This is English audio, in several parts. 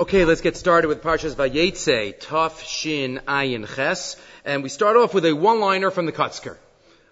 Okay, let's get started with Parshas Vayetze, Taf Shin Ayin Ches, and we start off with a one-liner from the Kotzker.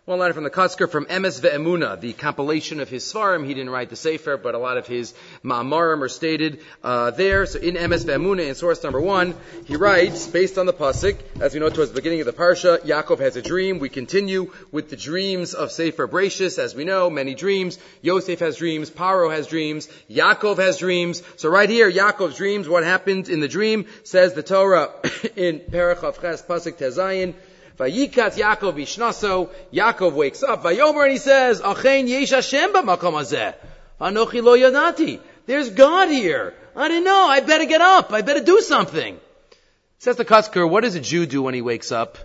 One-liner from the Kotzker from Emes Ve'emuna, the compilation of his Svarim. He didn't write the Sefer, but a lot of his Ma'amarim are stated there. So in Emes Ve'emuna, in source number 1, he writes, based on the Pasuk, as we know towards the beginning of the Parsha, Yaakov has a dream. We continue with the dreams of Sefer Bereshis. As we know, many dreams. Yosef has dreams. Paro has dreams. Yaakov has dreams. So right here, Yaakov's dreams, what happens in the dream, says the Torah in Perach Avches Pasuk Tezayin, Vayikat Yaakov bishnaso. Yaakov wakes up. Vayomer, and he says, "Achein yesh Hashem b'makom hazeh. Anochi lo yadati." There's God here. I didn't know. I better get up. I better do something. Says the Kotzker, what does a Jew do when he wakes up,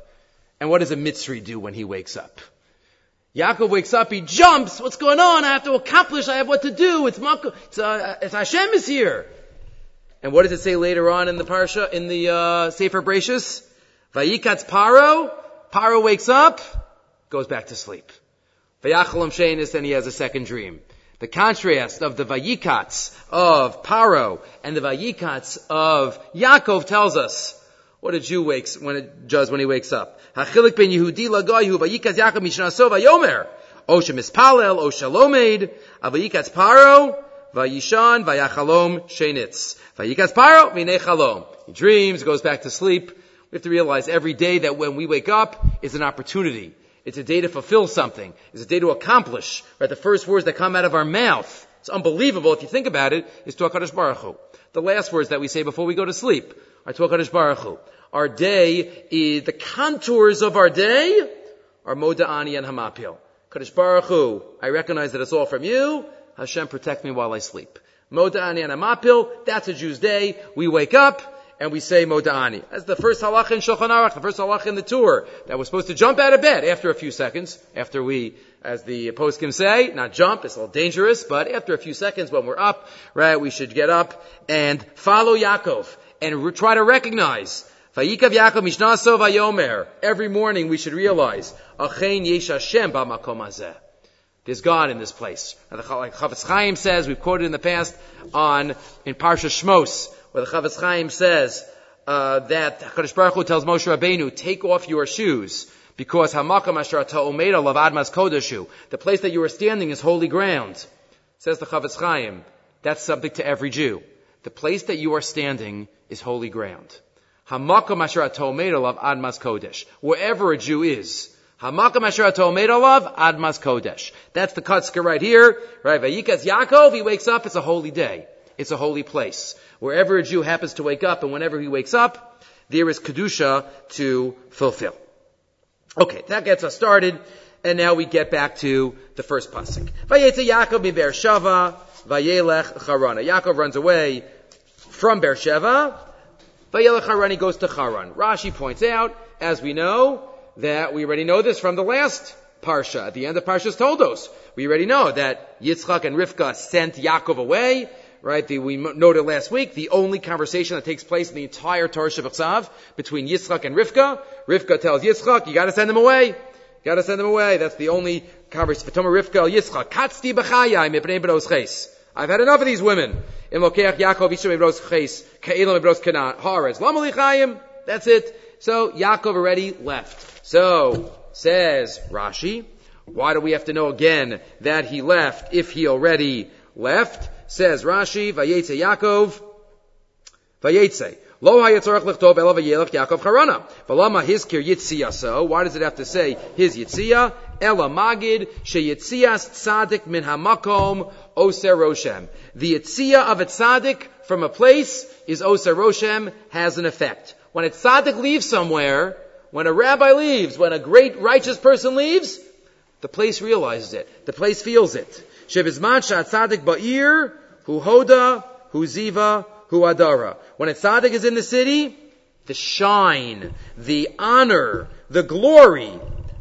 and what does a Mitzri do when he wakes up? Yaakov wakes up. He jumps. What's going on? I have to accomplish. I have what to do. It's Hashem is here. And what does it say later on in the parsha, in the Sefer Bereshis? Vayikatz Paro. Paro wakes up, goes back to sleep. Vayachalam Sheinis, and he has a second dream. The contrast of the Vayikatz of Paro and the Vayikatz of Yaakov tells us what a Jew does when he wakes up. Hachilik ben Yehudi lagoyhu Vayikatz Yaakov mishnaso vayomer Osha mispalel Osha lomed Avayikatz Paro Vayishan Vayachalom Sheinitz Vayikatz Paro Vinei Chalom. He dreams, goes back to sleep. We have to realize every day that when we wake up, it's an opportunity. It's a day to fulfill something. It's a day to accomplish. Right? The first words that come out of our mouth, it's unbelievable if you think about it, is to HaKadosh Baruch Hu. The last words that we say before we go to sleep are to HaKadosh Baruch Hu. Our day is, the contours of our day are Moda Ani and Hamapil. HaKadosh Baruch Hu, I recognize that it's all from you. Hashem, protect me while I sleep. Moda Ani and Hamapil, that's a Jew's day. We wake up and we say Moda'ani. That's the first halacha in Shulchan Aruch, the first halacha in the Torah, that we're supposed to jump out of bed after a few seconds, after we, as the poskim say, not jump, it's a little dangerous, but after a few seconds when we're up, right, we should get up and follow Yaakov and try to recognize Vayikav Yaakov mishnaso vayomer. Every morning we should realize Achein yesh Hashem b'makom hazeh. There's God in this place. Like Chavetz Chaim says, we've quoted in the past in Parsha Shmos, where the Chavetz Chaim says that HaKadosh Baruch Hu tells Moshe Rabbeinu, take off your shoes, because Hamakom asher ata omed lavad mas kodeshu. The place that you are standing is holy ground. Says the Chavetz Chaim, that's subject to every Jew. The place that you are standing is holy ground. Hamakom asher ata omed lavad mas kodesh. Wherever a Jew is, Hamakam asher ata omed alav admas kodesh. That's the Kotzker right here. Right, Vayikatz Yaakov, he wakes up, it's a holy day. It's a holy place. Wherever a Jew happens to wake up, and whenever he wakes up, there is Kedusha to fulfill. Okay, that gets us started, and now we get back to the first pasuk. Vayetze Yaakov mi Beersheva, vayelech Charana. Yaakov runs away from Beersheva, vayelech Charana, he goes to Haran. Rashi points out, as we know, that we already know this from the last Parsha, at the end of Parshas Toldos. We already know that Yitzchak and Rivka sent Yaakov away, right? We noted last week, the only conversation that takes place in the entire Torah Shebach Zav between Yitzchak and Rivka. Rivka tells Yitzchak, you gotta send him away. That's the only conversation. V'tomer Rivka Yitzchak, katzti b'chayai mipnei b'nos ches. I've had enough of these women. Im lokeach Yaakov isham b'nos ches, ke'ilam b'nos kenan, haaretz, lama lichayim. That's it. So Yaakov already left. So, says Rashi, why do we have to know again that he left if he already left? Says Rashi, Vayetze Yaakov, Vayetze. Lo hayatzorach lechtov ela vayelech Yaakov Charana. V'lama hizkir yitziyaso. Why does it have to say his yitziyah? Ela magid sheyitziyas tzadik min hamakom oser roshem. The yitziyah of a tzadik from a place is oser roshem, has an effect. When a tzadik leaves somewhere, when a rabbi leaves, when a great righteous person leaves, the place realizes it. The place feels it. Shevizman shatzadik ba'ir, hu hoda, hu ziva, hu adara. When a tzaddik is in the city, the shine, the honor, the glory.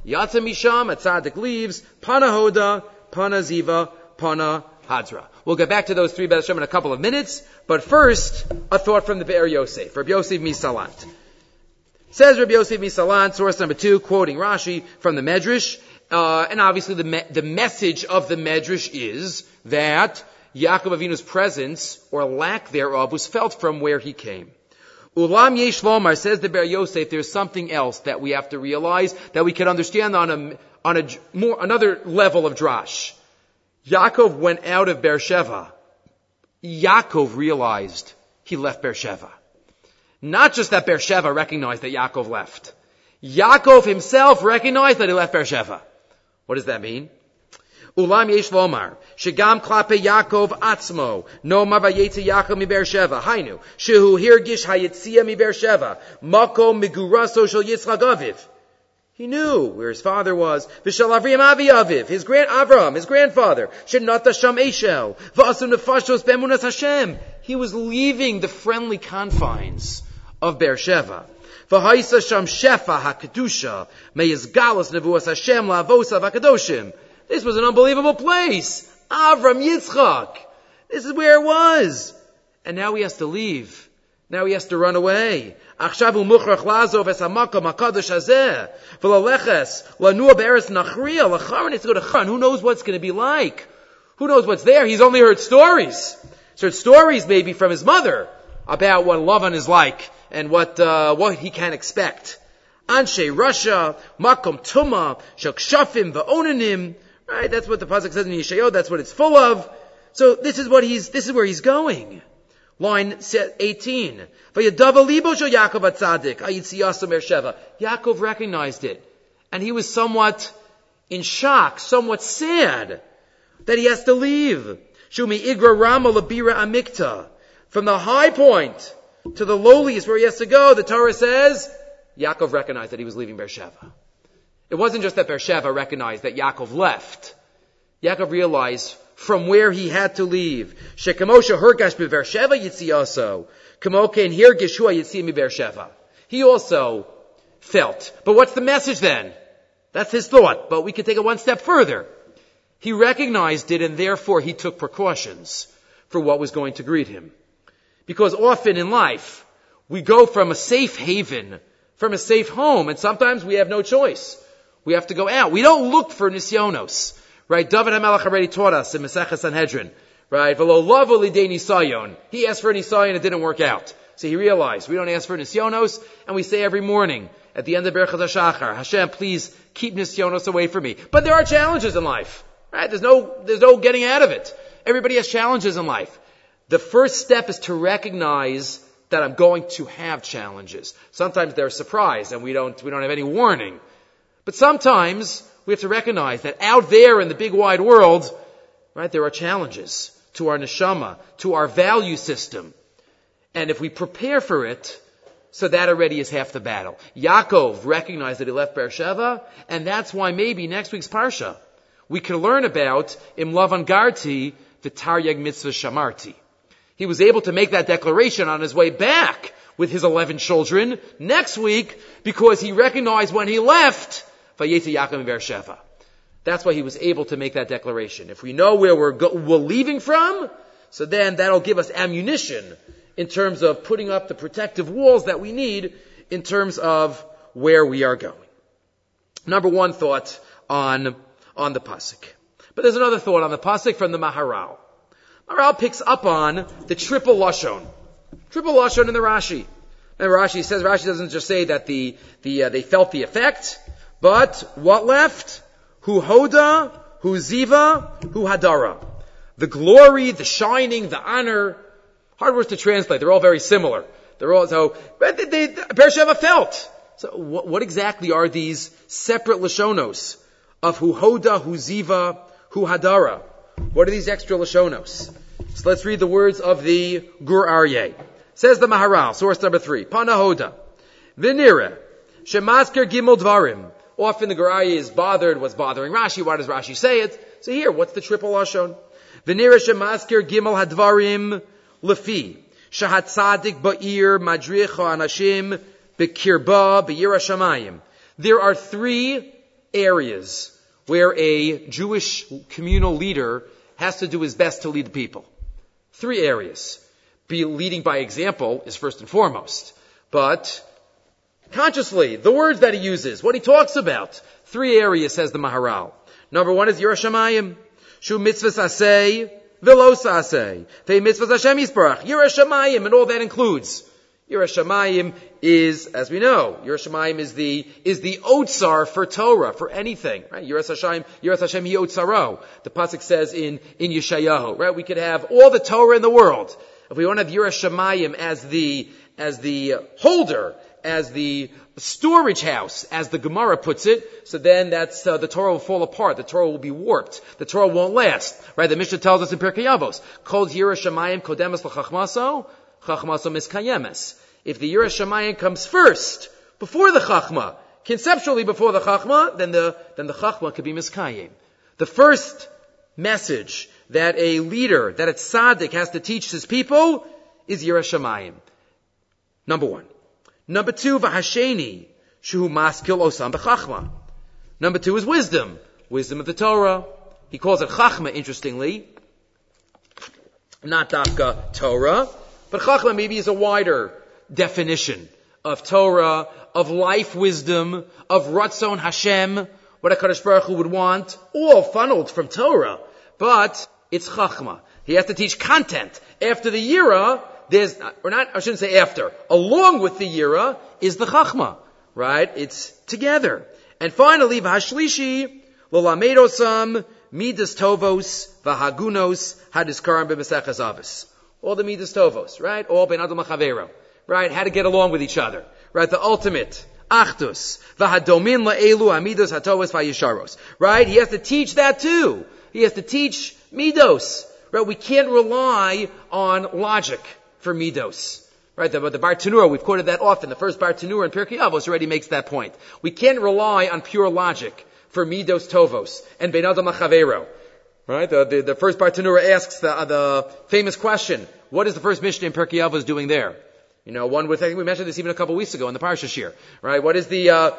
Yatza misham, a tzaddik leaves, pana hoda, pana ziva, pana hadra. We'll get back to those three B'ez Hashem in a couple of minutes, but first, a thought from the Be'er Yosef, Rabbi Yosef Misalant. Says Rabbi Yosef Misalant, source number 2, quoting Rashi from the Medrash, and obviously the message of the Medrash is that Yaakov Avinu's presence, or lack thereof, was felt from where he came. Ulam Yesh Lomar, says the Ber Yosef, there's something else that we have to realize, that we can understand on another level of drash. Yaakov went out of Beersheva. Yaakov realized he left Beersheva. Not just that Beersheva recognized that Yaakov left. Yaakov himself recognized that he left Beersheva. What does that mean? Ulam yesh lomar shegam klape Yaakov atzmo no mavayetze Yaakov mi Beersheva hainu shehu hirgish hayetzia mi Beersheva makom miguraso shel Yitzchak aviv. He knew where his father was. V'shel Avriam avi aviv, his grand Avram, his grandfather. Shenata sham eshel v'asu nefashos be'emunas Hashem. He was leaving the friendly confines of Beersheva. V'haisa sham shefa ha'kedusha me'yizgalas nevuas Hashem la'avosav ha'kadoshim. This was an unbelievable place. Avram Yitzchak. This is where it was. And now he has to leave. Now he has to run away. Who knows what's going to be like? Who knows what's there? He's only heard stories. He's heard stories maybe from his mother about what Lavan is like and what he can expect. Anshe Russia, Makom Tuma, Shakshafim Vaonanim. Right, that's what the pasuk says in Yeshayahu. That's what it's full of. So this is where he's going. Line 18. Yaakov recognized it, and he was somewhat in shock, somewhat sad that he has to leave. Shumi Igra Rama Labira Amikta. From the high point to the lowliest where he has to go, the Torah says Yaakov recognized that he was leaving Beersheva. It wasn't just that Beersheva recognized that Yaakov left. Yaakov realized from where he had to leave. He also felt. But what's the message then? That's his thought, but we can take it one step further. He recognized it, and therefore he took precautions for what was going to greet him. Because often in life, we go from a safe haven, from a safe home, and sometimes we have no choice. We have to go out. We don't look for nisyonos, right? David HaMelech already taught us in Maseches Sanhedrin, right? V'lo lavo lidei nisayon. He asked for a nisayon, it didn't work out. So he realized, we don't ask for nisyonos, and we say every morning, at the end of Berachas HaShachar, Hashem, please keep nisyonos away from me. But there are challenges in life, right? There's no getting out of it. Everybody has challenges in life. The first step is to recognize that I'm going to have challenges. Sometimes they're a surprise and we don't have any warning. But sometimes we have to recognize that out there in the big wide world, right, there are challenges to our neshama, to our value system. And if we prepare for it, so that already is half the battle. Yaakov recognized that he left Beersheva, and that's why maybe next week's Parsha, we can learn about Im Lavan Garti V'Taryag Mitzvah Shamarti. He was able to make that declaration on his way back with his 11 children next week because he recognized when he left, Vayetze Yaakov Beersheva. That's why he was able to make that declaration. If we know where we're leaving from, so then that'll give us ammunition in terms of putting up the protective walls that we need in terms of where we are going. Number one thought on the pasuk. But there's another thought on the pasuk from the Maharal. Maharal picks up on the triple lashon in the Rashi. And Rashi doesn't just say that they felt the effect, but what left? Hu hoda, hu ziva, hu hadara. The glory, the shining, the honor. Hard words to translate. They're all very similar. They're all so. But Beersheva felt. So what exactly are these separate lashonos of hu hoda, hu ziva, hu hadara? What are these extra Lashonos? So let's read the words of the Gur Aryeh. Says the Maharal, source number 3, Panahoda, Vinira, Shemasker Gimel Dvarim. Often the Gur Aryeh is bothered, what's bothering Rashi, why does Rashi say it? So here, what's the triple Lashon? Vinira Shemasker Gimel Hadvarim Lefi, Shahat Tzadik Ba'ir Madricha Anashim Bekirba Be'ira Shamayim. There are 3 areas where a Jewish communal leader has to do his best to lead the people. 3 areas. Leading by example is first and foremost. But consciously, the words that he uses, what he talks about, 3 areas, says the Maharal. Number 1 is Yerushamayim, Shu Mitzvah Aseh, Velosaseh. They mitzvahs Hashem Yisparach. Yerushamayim, and all that includes. Yerushamayim is, as we know, Yerushamayim is the Otsar for Torah, for anything, right? Yerush Hashem Hi Otsaro. The Pasuk says in Yeshayahu, right? We could have all the Torah in the world. If we don't have Yerushamayim as the holder, as the storage house, as the Gemara puts it, so then that's the Torah will fall apart. The Torah will be warped. The Torah won't last, right? The Mishnah tells us in Pirkei Avos, called Yerushamayim kodemes l'chachmaso, chachmaso miskayemes. If the Yerushamayim comes first, before the chachma, conceptually before the chachma, then the chachma could be miskayem. The first message that a leader, that a tzaddik has to teach his people is Yerushamayim. Number one. Number two, v'hasheni, shehu maskil osam b'chachma. Number two is wisdom. Wisdom of the Torah. He calls it chachma, interestingly. Not dafka Torah. But chachma maybe is a wider definition of Torah, of life wisdom, of ratzon Hashem, what a HaKadosh Baruch Hu would want, all funneled from Torah. But it's chachma. He has to teach content. After the Yira, along with the Yira is the Chachma, right? It's together. And finally, V'hashlishi, L'lamedosam, Midas Tovos, V'hagunos, Hadiskaram B'Mesechas Avos. All the Midas Tovos, right? All Ben Adam L'Chavero, right? How to get along with each other, right? The ultimate, Achdus, V'hadomin L'elu, Hamidos, Hatovos, V'yisharos, right? He has to teach that too. He has to teach Midos, right? We can't rely on logic for midos, right? The Bar Tanura, we've quoted that often. The first Bar Tanura in Pirkei Avos already makes that point. We can't rely on pure logic for midos tovos and ben adam l'chavero, right? The first Bar Tanura asks the famous question: what is the first Mishnah in Pirkei Avos doing there? You know, one would think we mentioned this even a couple of weeks ago in the Parsha Shir, right? What is that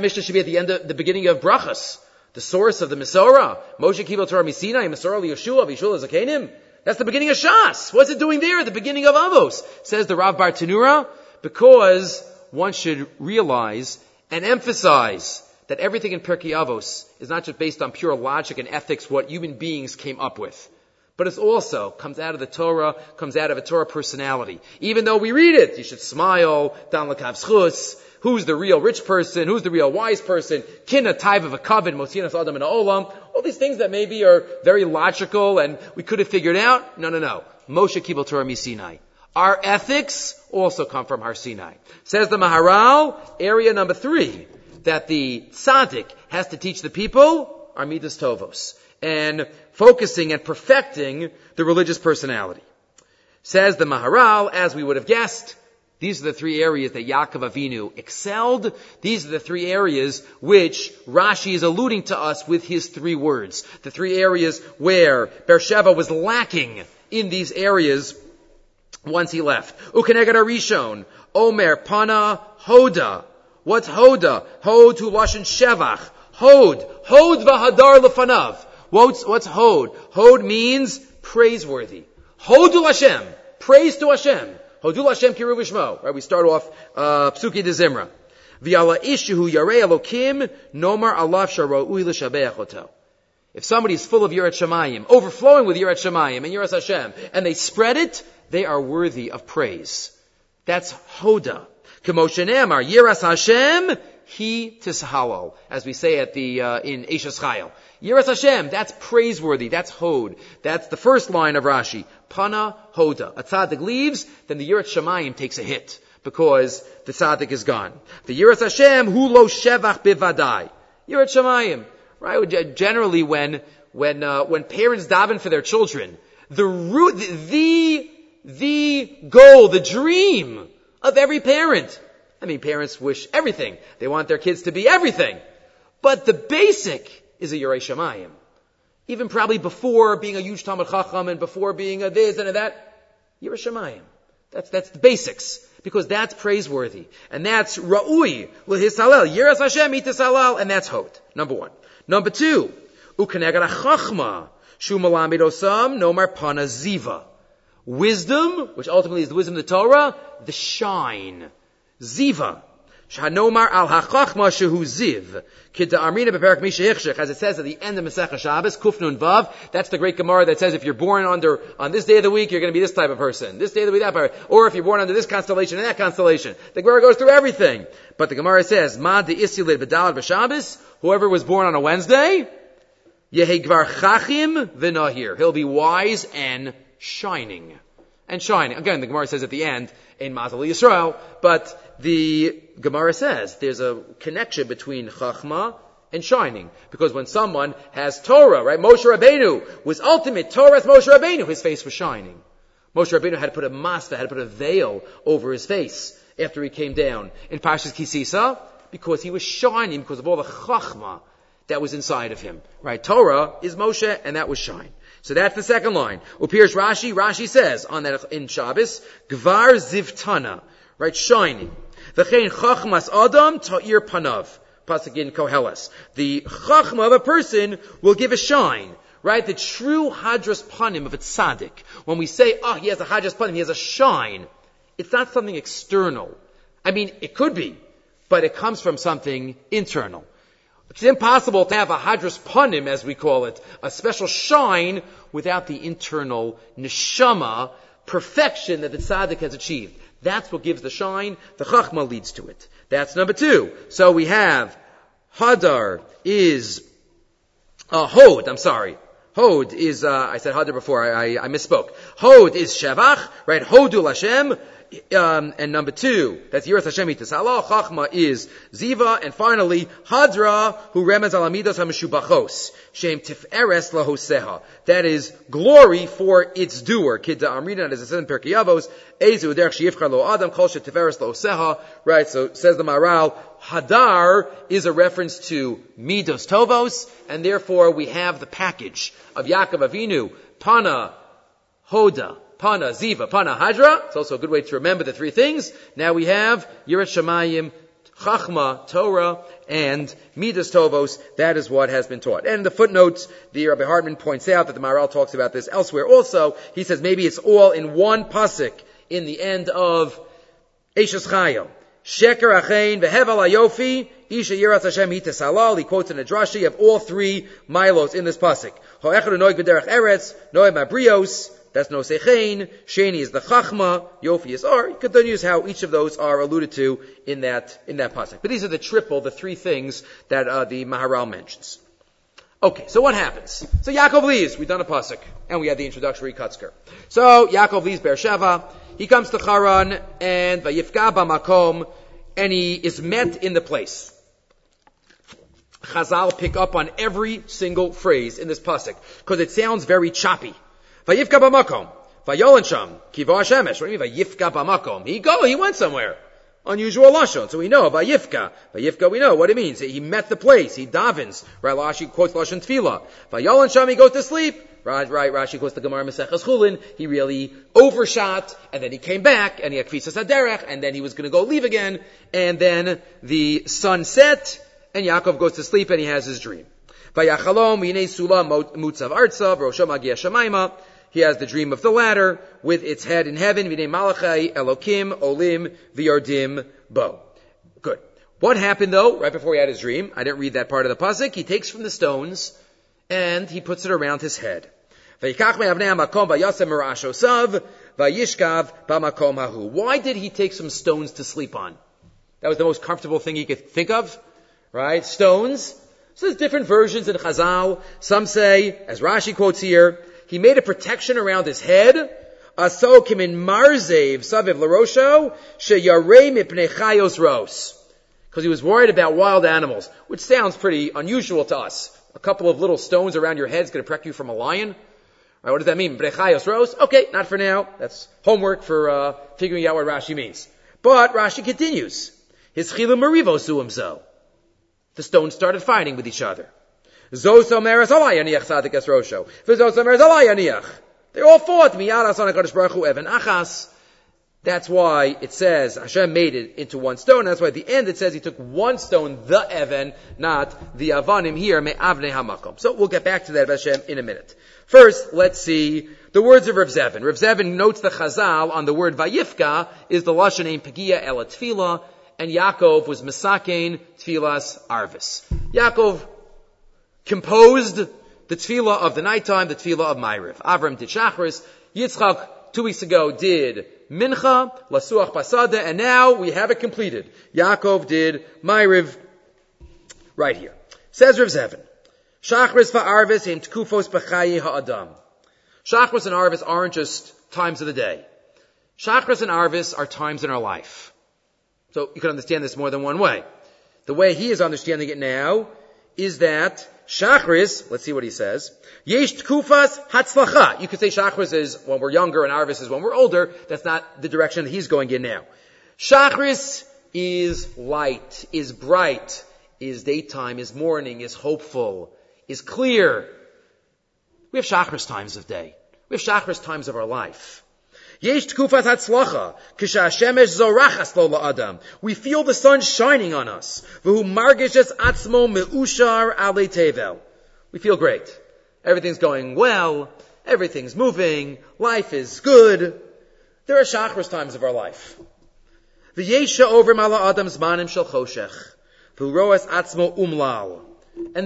Mishnah should be at the end of the beginning of Brachas, the source of the Mesorah. Moshe Kibel Torah Misinai, Mesorah LiYeshua, V'Yeshua L'Zakenim. That's the beginning of Shas. What's it doing there at the beginning of Avos? Says the Rav Bar Tanura, because one should realize and emphasize that everything in Pirkei Avos is not just based on pure logic and ethics, what human beings came up with, but it also comes out of the Torah, comes out of a Torah personality. Even though we read it, you should smile, Dan L'Kav Schus, who's the real rich person, who's the real wise person, kin a tithe of a covet, mosinas adam and olam, all these things that maybe are very logical and we could have figured out. No. Moshe Kibel Torah Misinai. Our ethics also come from Har Sinai. Says the Maharal, area number 3, that the tzaddik has to teach the people are midas tovos, and focusing and perfecting the religious personality. Says the Maharal, as we would have guessed, these are the 3 areas that Yaakov Avinu excelled. These are the 3 areas which Rashi is alluding to us with his 3 words. The 3 areas where Beersheva was lacking in these areas once he left. Ukeneged Arishon, Omer, Pana, Hoda. What's Hoda? Hod hu lashon shevach. Hod v'hadar lefanav. What's Hod? Hod means praiseworthy. Hodul Hashem. Praise to Hashem. Hodul Hashem kiruv v'shmo. Right, we start off Psuki de Zimra. V'yala ishu yarei Elokim nomar alav shara'ui l'shabeach oto. If somebody's full of Yirat Shemayim, overflowing with Yirat Shemayim and Yiras Hashem, and they spread it, they are worthy of praise. That's Hoda. K'mo shene'amar Yiras Hashem hi tishalo, as we say at the in Eishes Chayil. Yiras Hashem, that's praiseworthy, that's Hod. That's the first line of Rashi. Pana Hoda. A tzaddik leaves, then the Yirat Shemayim takes a hit, because the tzaddik is gone. The Yiras Hashem, hu lo shevach bivadai. Yirat Shemayim. Right? Generally when parents daven for their children, the goal, the dream of every parent. I mean, parents wish everything. They want their kids to be everything. But the basic is a Yirei Shemayim. Even probably before being a huge Talmud Chacham and before being a this and a that, Yirei Shemayim. That's the basics, because that's praiseworthy. And that's Ra'ui L'Hisalel, Yiras Hashem Itisalal, and that's Hod, number 1. Number 2, Ukeneged HaChachma, Shu Melamed Osam, Nomar Pana Ziva. Wisdom, which ultimately is the wisdom of the Torah, the shine. Ziva. Shahanomar al hachachma shehu ziv kida amrina beperak misha hichshich, as it says at the end of Masechah Shabbos, Kufnun Vav. That's the great Gemara that says if you're born on this day of the week, you're going to be this type of person. This day of the week, that part. Or if you're born under this constellation and that constellation. The Gemara goes through everything. But the Gemara says, Ma de isilid bedalad b'Shabbos. Whoever was born on a Wednesday, Yehi gvar chachim v'nahir. He'll be wise and shining. And shining. Again, the Gemara says at the end in Mazal Yisrael, but the Gemara says there's a connection between Chachma and shining. Because when someone has Torah, right? Moshe Rabbeinu was ultimate Torah as Moshe Rabbeinu. His face was shining. Moshe Rabbeinu had to put a masvah, had to put a veil over his face after he came down in Parshas Kisisa, because he was shining because of all the Chachma that was inside of him, right? Torah is Moshe, and that was shine. So that's the second line. Upirish Rashi. Rashi says on that in Shabbos, Gvar Zivtana, right? Shining. V'chein Chachmas Adam Ta'ir Panav. Pasuk in Koheles. The Chachma of a person will give a shine, right? The true Hadras Panim of a tzaddik. When we say, oh, he has a Hadras Panim, he has a shine, it's not something external. I mean, it could be, but it comes from something internal. It's impossible to have a hadras panim, as we call it, a special shine, without the internal neshama perfection that the tzaddik has achieved. That's what gives the shine. The chachma leads to it. That's number two. So we have hadar is hod. I'm sorry. Hod is I said hadar before. I misspoke. Hod is shavach, right? Hodul Hashem. And number two, that's Yiras Hashem Yitasala. Chachma is Ziva, and finally Hadra, who remez alamidas hamishubachos shem tiferes lahoseha. That is glory for its doer. Kidda Amrina, as it says in Pirkei Avos, Ezu derech sheyivchar lo adam kol she tiferes lahoseha. Right. So says the Maharal, Hadar is a reference to Midos Tovos, and therefore we have the package of Yaakov Avinu, Pana, Hoda. Pana Ziva, Pana Hadra. It's also a good way to remember the three things. Now we have Yirat Shamayim, Chachma, Torah, and Midas Tovos. That is what has been taught. And the footnotes, the Rabbi Hartman points out that the Maharal talks about this elsewhere also. He says maybe it's all in one pasuk in the end of Eishes Chayil. Sheker Achein, Veheval Ayofi, Isha Yirat Hashem Yitasala. He quotes in a drashi of all three milos in this pasuk. Ho'echadu noig b'derech eretz, noim abrios. That's no sechein. Sheni is the chachma. Yofi is ar. It continues how each of those are alluded to in that pasuk. But these are the three things that the Maharal mentions. Okay, so what happens? So Yaakov leaves. We've done a pasuk, and we had the introductory kutzker. So Yaakov leaves Beersheva. He comes to Haran, and vayifka b'makom, and he is met in the place. Chazal pick up on every single phrase in this pasuk because it sounds very choppy. Vayifka b'makom, vayolensham, kiva shemesh. What do you mean vayifka b'makom? He went somewhere. Unusual lashon. So we know vayifka. Vayifka, we know what it means. He met the place. He davens. Right? Rashi quotes lashon tefillah. Vayolensham, he goes to sleep. Right? Rashi quotes the Gemara Maseches Chulin. He really overshot, and then he came back, and he had kfisas haderech, and then he was going to go leave again, and then the sun set, and Yaakov goes to sleep, and he has his dream. Vayachalom, yinei sulam mutzav artzav, rosham agia shemaima. He has the dream of the ladder with its head in heaven. V'nei malachai elokim olim v'yardim bo. Good. What happened though, right before he had his dream? I didn't read that part of the pasuk. He takes from the stones and he puts it around his head. Why did he take some stones to sleep on? That was the most comfortable thing he could think of, right? Stones. So there's different versions in Chazal. Some say, as Rashi quotes here, he made a protection around his head. Aso kimin marzev saviv larosho sheyarei mipnei chayos ros. Because he was worried about wild animals, which sounds pretty unusual to us. A couple of little stones around your head is going to protect you from a lion. All right, what does that mean? Mipnei chayos ros? Okay, not for now. That's homework for figuring out what Rashi means. But Rashi continues. His chilum marivo suimzo. The stones started fighting with each other. They all fought. That's why it says Hashem made it into one stone. That's why at the end it says he took one stone, the Evan, not the Avanim here, Me'avnei HaMakom. So we'll get back to that, Hashem, in a minute. First, let's see the words of Rav Zevin. Rav Zevin notes the Chazal on the word Vayifka is the Lashon Ein Pagia El Tefila, and Yaakov was Mesakein Tfilas Arvis. Yaakov composed the Tfilah of the nighttime, the Tfilah of Ma'ariv. Avram did Shacharis. Yitzchak, 2 weeks ago, did Mincha, Lasuach Pasada, and now we have it completed. Yaakov did Ma'ariv right here. Says Rav Zevin, Shacharis va'Arvis heim tkufos b'chayi ha'adam. Shacharis and Arvis aren't just times of the day. Shacharis and Arvis are times in our life. So you can understand this more than one way. The way he is understanding it now is that Shacharis, let's see what he says, Yesh Tkufas Hatzlacha. You could say Shacharis is when we're younger and Arvis is when we're older. That's not the direction that he's going in now. Shacharis is light, is bright, is daytime, is morning, is hopeful, is clear. We have Shacharis times of day. We have Shacharis times of our life. We feel the sun shining on us. We feel great. Everything's going well. Everything's moving. Life is good. There are Shacharis times of our life. And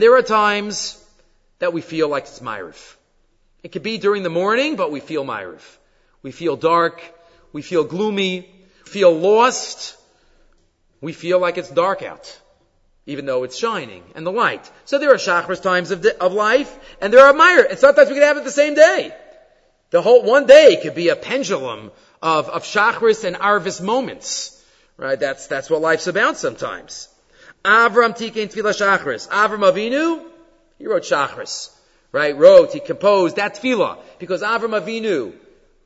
there are times that we feel like it's Ma'ariv. It could be during the morning, but we feel Ma'ariv. We feel dark, we feel gloomy, feel lost, we feel like it's dark out, even though it's shining, and the light. So there are Shacharis times of life, and there are Ma'ariv, and sometimes we can have it the same day. The whole one day could be a pendulum of Shacharis and Arvis moments, right? That's what life's about sometimes. Avram Tikein Tefillah Shacharis. Avram Avinu, he wrote Shacharis, right? He composed that Tefillah, because Avram Avinu,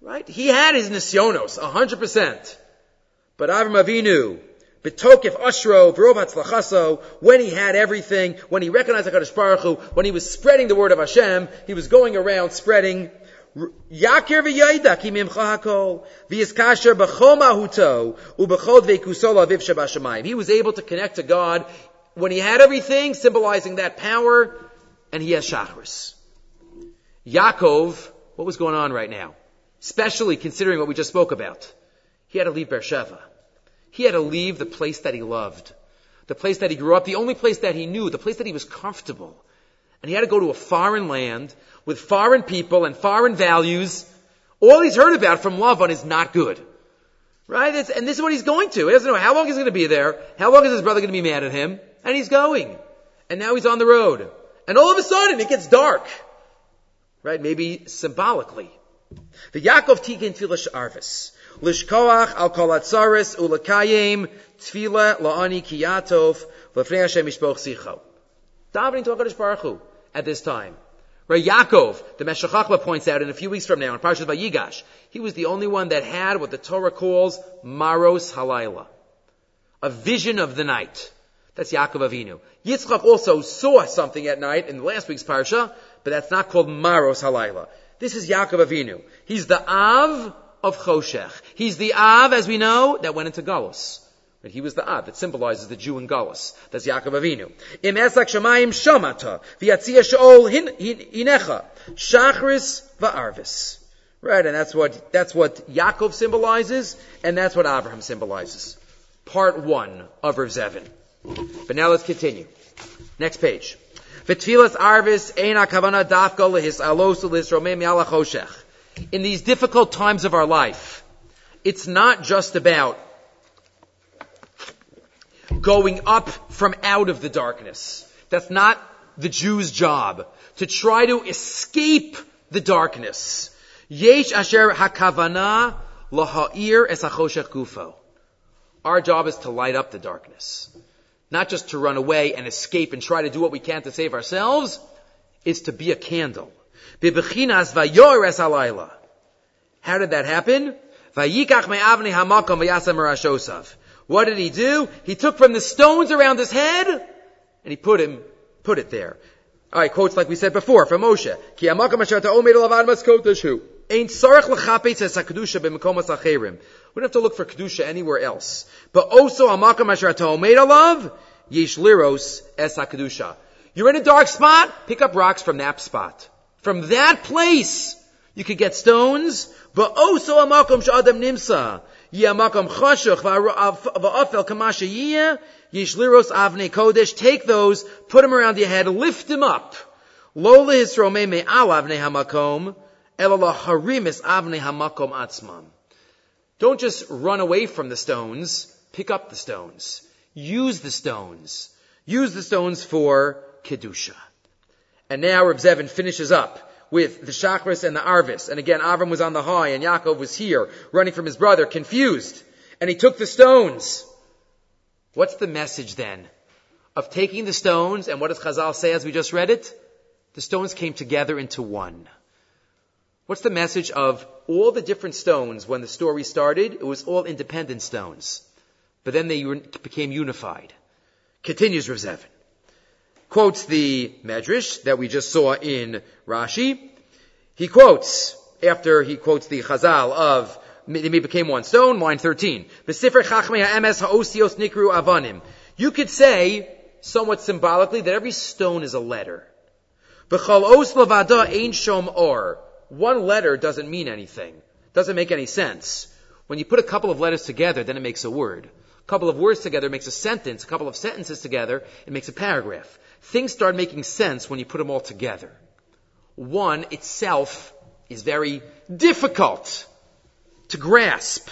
right? He had his nisyonos, 100%. But Avram Avinu, betokef ashro, v'rov hatzlachaso, when he had everything, when he recognized HaKadosh Baruch Hu, when he was spreading the word of Hashem, he was going around spreading, yakir v'yayda ki mimcha hakol, v'yizkasher b'chol mahuto, u'b'chol v'ykusol aviv shebashamayim. He was able to connect to God when he had everything, symbolizing that power, and he has Shacharis. Yaakov, what was going on right now? Especially considering what we just spoke about. He had to leave Beersheva. He had to leave the place that he loved, the place that he grew up, the only place that he knew, the place that he was comfortable. And he had to go to a foreign land with foreign people and foreign values. All he's heard about from Lavan is not good. Right? And this is what he's going to. He doesn't know how long he's going to be there, how long is his brother going to be mad at him, and he's going. And now he's on the road. And all of a sudden it gets dark. Right? Maybe symbolically. The Yaakov Tikein Tefillah Arvis Lishkoach Al Kol Hatzaris Ulekayim Tefillah Laani Kiyatov Lefnei Hashem Yishboch Zicho. Davening to HaKadosh Baruch Hu at this time. Right, Yaakov, the Meshech Achla points out in a few weeks from now in Parshas Vayigash, he was the only one that had what the Torah calls Maros Halayla, a vision of the night. That's Yaakov Avinu. Yitzchak also saw something at night in last week's Parsha, but that's not called Maros Halayla. This is Yaakov Avinu. He's the Av of Choshech. He's the Av, as we know, that went into Galus. But he was the Av that symbolizes the Jew in Galus. That's Yaakov Avinu. Im esak shamayim shamata v'yatzia sheol hinecha shacharis va'arvis. Right, and that's what Yaakov symbolizes, and that's what Avraham symbolizes. Part one of Rav Zevin. But now let's continue. Next page. In these difficult times of our life, it's not just about going up from out of the darkness. That's not the Jew's job, to try to escape the darkness. Our job is to light up the darkness. Not just to run away and escape and try to do what we can to save ourselves, it's to be a candle. How did that happen? What did he do? He took from the stones around his head and he put it there. All right, quotes like we said before from Moshe. We don't have to look for Kedusha anywhere else. But also, you're in a dark spot, pick up rocks from that spot. From that place, you could get stones. But also, Take those, put them around your head, lift them up. Don't just run away from the stones, pick up the stones. Use the stones. Use the stones for Kedusha. And now Reb Zevin finishes up with the Shachris and the Arvis. And again, Avram was on the high and Yaakov was here, running from his brother, confused. And he took the stones. What's the message then of taking the stones? And what does Chazal say as we just read it? The stones came together into one. What's the message of all the different stones? When the story started, it was all independent stones. But then they became unified. Continues Rav Zevin. Quotes the Medrash that we just saw in Rashi. He quotes, after he quotes the Chazal of, they became one stone, line 13. You could say, somewhat symbolically, that every stone is a letter. One letter doesn't mean anything. Doesn't make any sense. When you put a couple of letters together, then it makes a word. A couple of words together makes a sentence. A couple of sentences together, it makes a paragraph. Things start making sense when you put them all together. One itself is very difficult to grasp.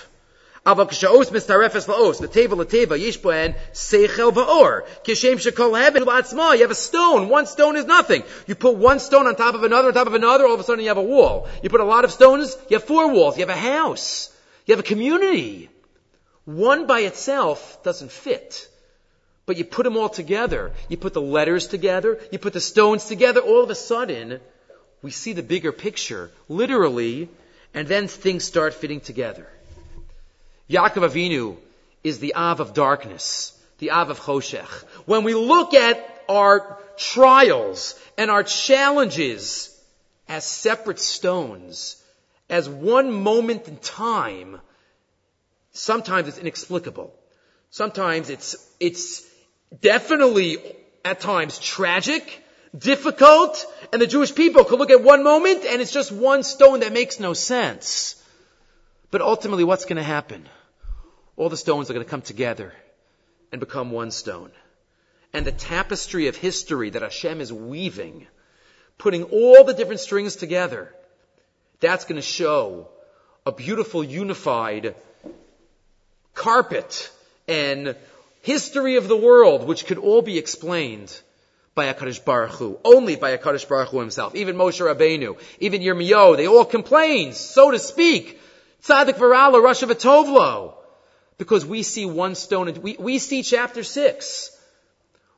You have a stone. One stone is nothing. You put one stone on top of another, all of a sudden you have a wall. You put a lot of stones, you have four walls. You have a house. You have a community. One by itself doesn't fit. But you put them all together. You put the letters together. You put the stones together. All of a sudden, we see the bigger picture, literally, and then things start fitting together. Yaakov Avinu is the Av of darkness, the Av of Choshech. When we look at our trials and our challenges as separate stones, as one moment in time, sometimes it's inexplicable. Sometimes it's definitely, at times, tragic, difficult, and the Jewish people could look at one moment and it's just one stone that makes no sense. But ultimately, what's going to happen? All the stones are going to come together and become one stone. And the tapestry of history that Hashem is weaving, putting all the different strings together, that's going to show a beautiful, unified carpet and history of the world, which could all be explained by HaKadosh Baruch Hu, only by HaKadosh Baruch Hu himself. Even Moshe Rabbeinu, even Yirmiyahu, they all complained, so to speak. Tzadik Varala, Rosh Hatovlo. Because we see one stone, and we see chapter 6.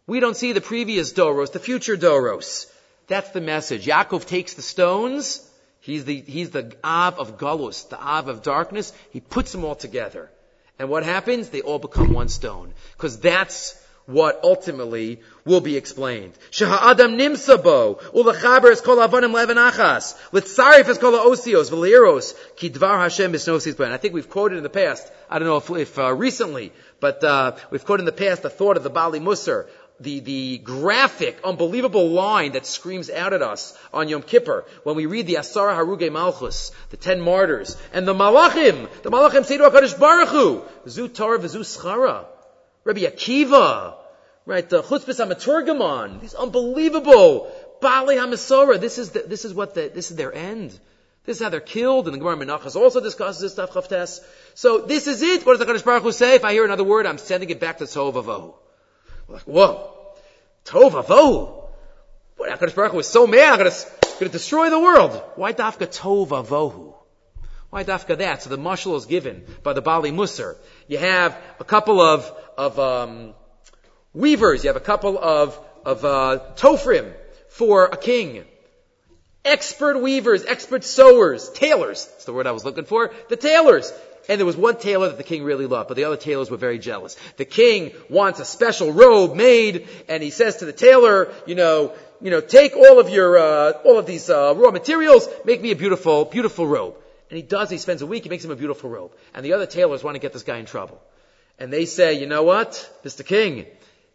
We don't see the previous Doros, the future Doros. That's the message. Yaakov takes the stones. He's the Av of Galus, the Av of darkness. He puts them all together. And what happens? They all become one stone. Because that's what ultimately will be explained. Adam nimsabo, ulachaber is kol avanim levenachas, litzarif is kol osios v'leiros kidvar Hashem bisnosis ben. I think we've quoted in the past. I don't know if recently, but we've quoted in the past the thought of the Bali Musar, the graphic, unbelievable line that screams out at us on Yom Kippur when we read the Asara Haruge Malchus, the 10 martyrs, and the Malachim say to HaKadosh Baruch Hu, Zu Torah v'zu Schara. Rabbi Akiva, right? The Chutzpah HaMeturgamon, these unbelievable Bali HaMesorah. This is their end. This is how they're killed. And the Gemara Menachos also discusses this stuff. Chavtes. So this is it. What does the Kadosh Baruch Hu say? If I hear another word, I'm sending it back to Tov Avohu. Like, whoa, Tov Avohu. Boy, the Kadosh Baruch Hu was so mad. I'm going to destroy the world. Why Dafka Tov Avohu? Why Dafka that? So the mashal is given by the Bali Musar. You have a couple of weavers. You have a couple of tofrim for a king. Expert weavers, expert sewers, tailors. That's the word I was looking for. The tailors. And there was one tailor that the king really loved, but the other tailors were very jealous. The king wants a special robe made, and he says to the tailor, take all of your all of these raw materials, make me a beautiful, beautiful robe. And he does. He spends a week. He makes him a beautiful robe. And the other tailors want to get this guy in trouble. And they say, you know what, Mr. King,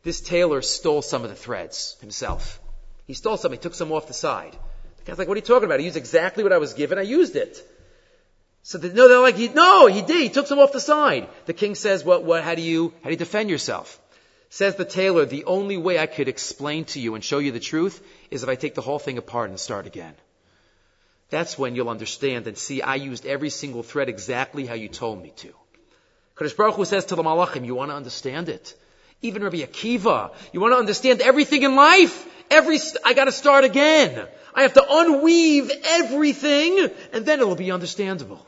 this tailor stole some of the threads himself. He stole some. He took some off the side. The guy's like, what are you talking about? I used exactly what I was given. I used it. So they, no, they're like, he did. He took them off the side. The king says, what, how do you defend yourself? Says the tailor, the only way I could explain to you and show you the truth is if I take the whole thing apart and start again. That's when you'll understand and see I used every single thread exactly how you told me to. Kadosh Baruch Hu says to the Malachim, you want to understand it? Even Rabbi Akiva, you want to understand everything in life? I got to start again. I have to unweave everything, and then it'll be understandable.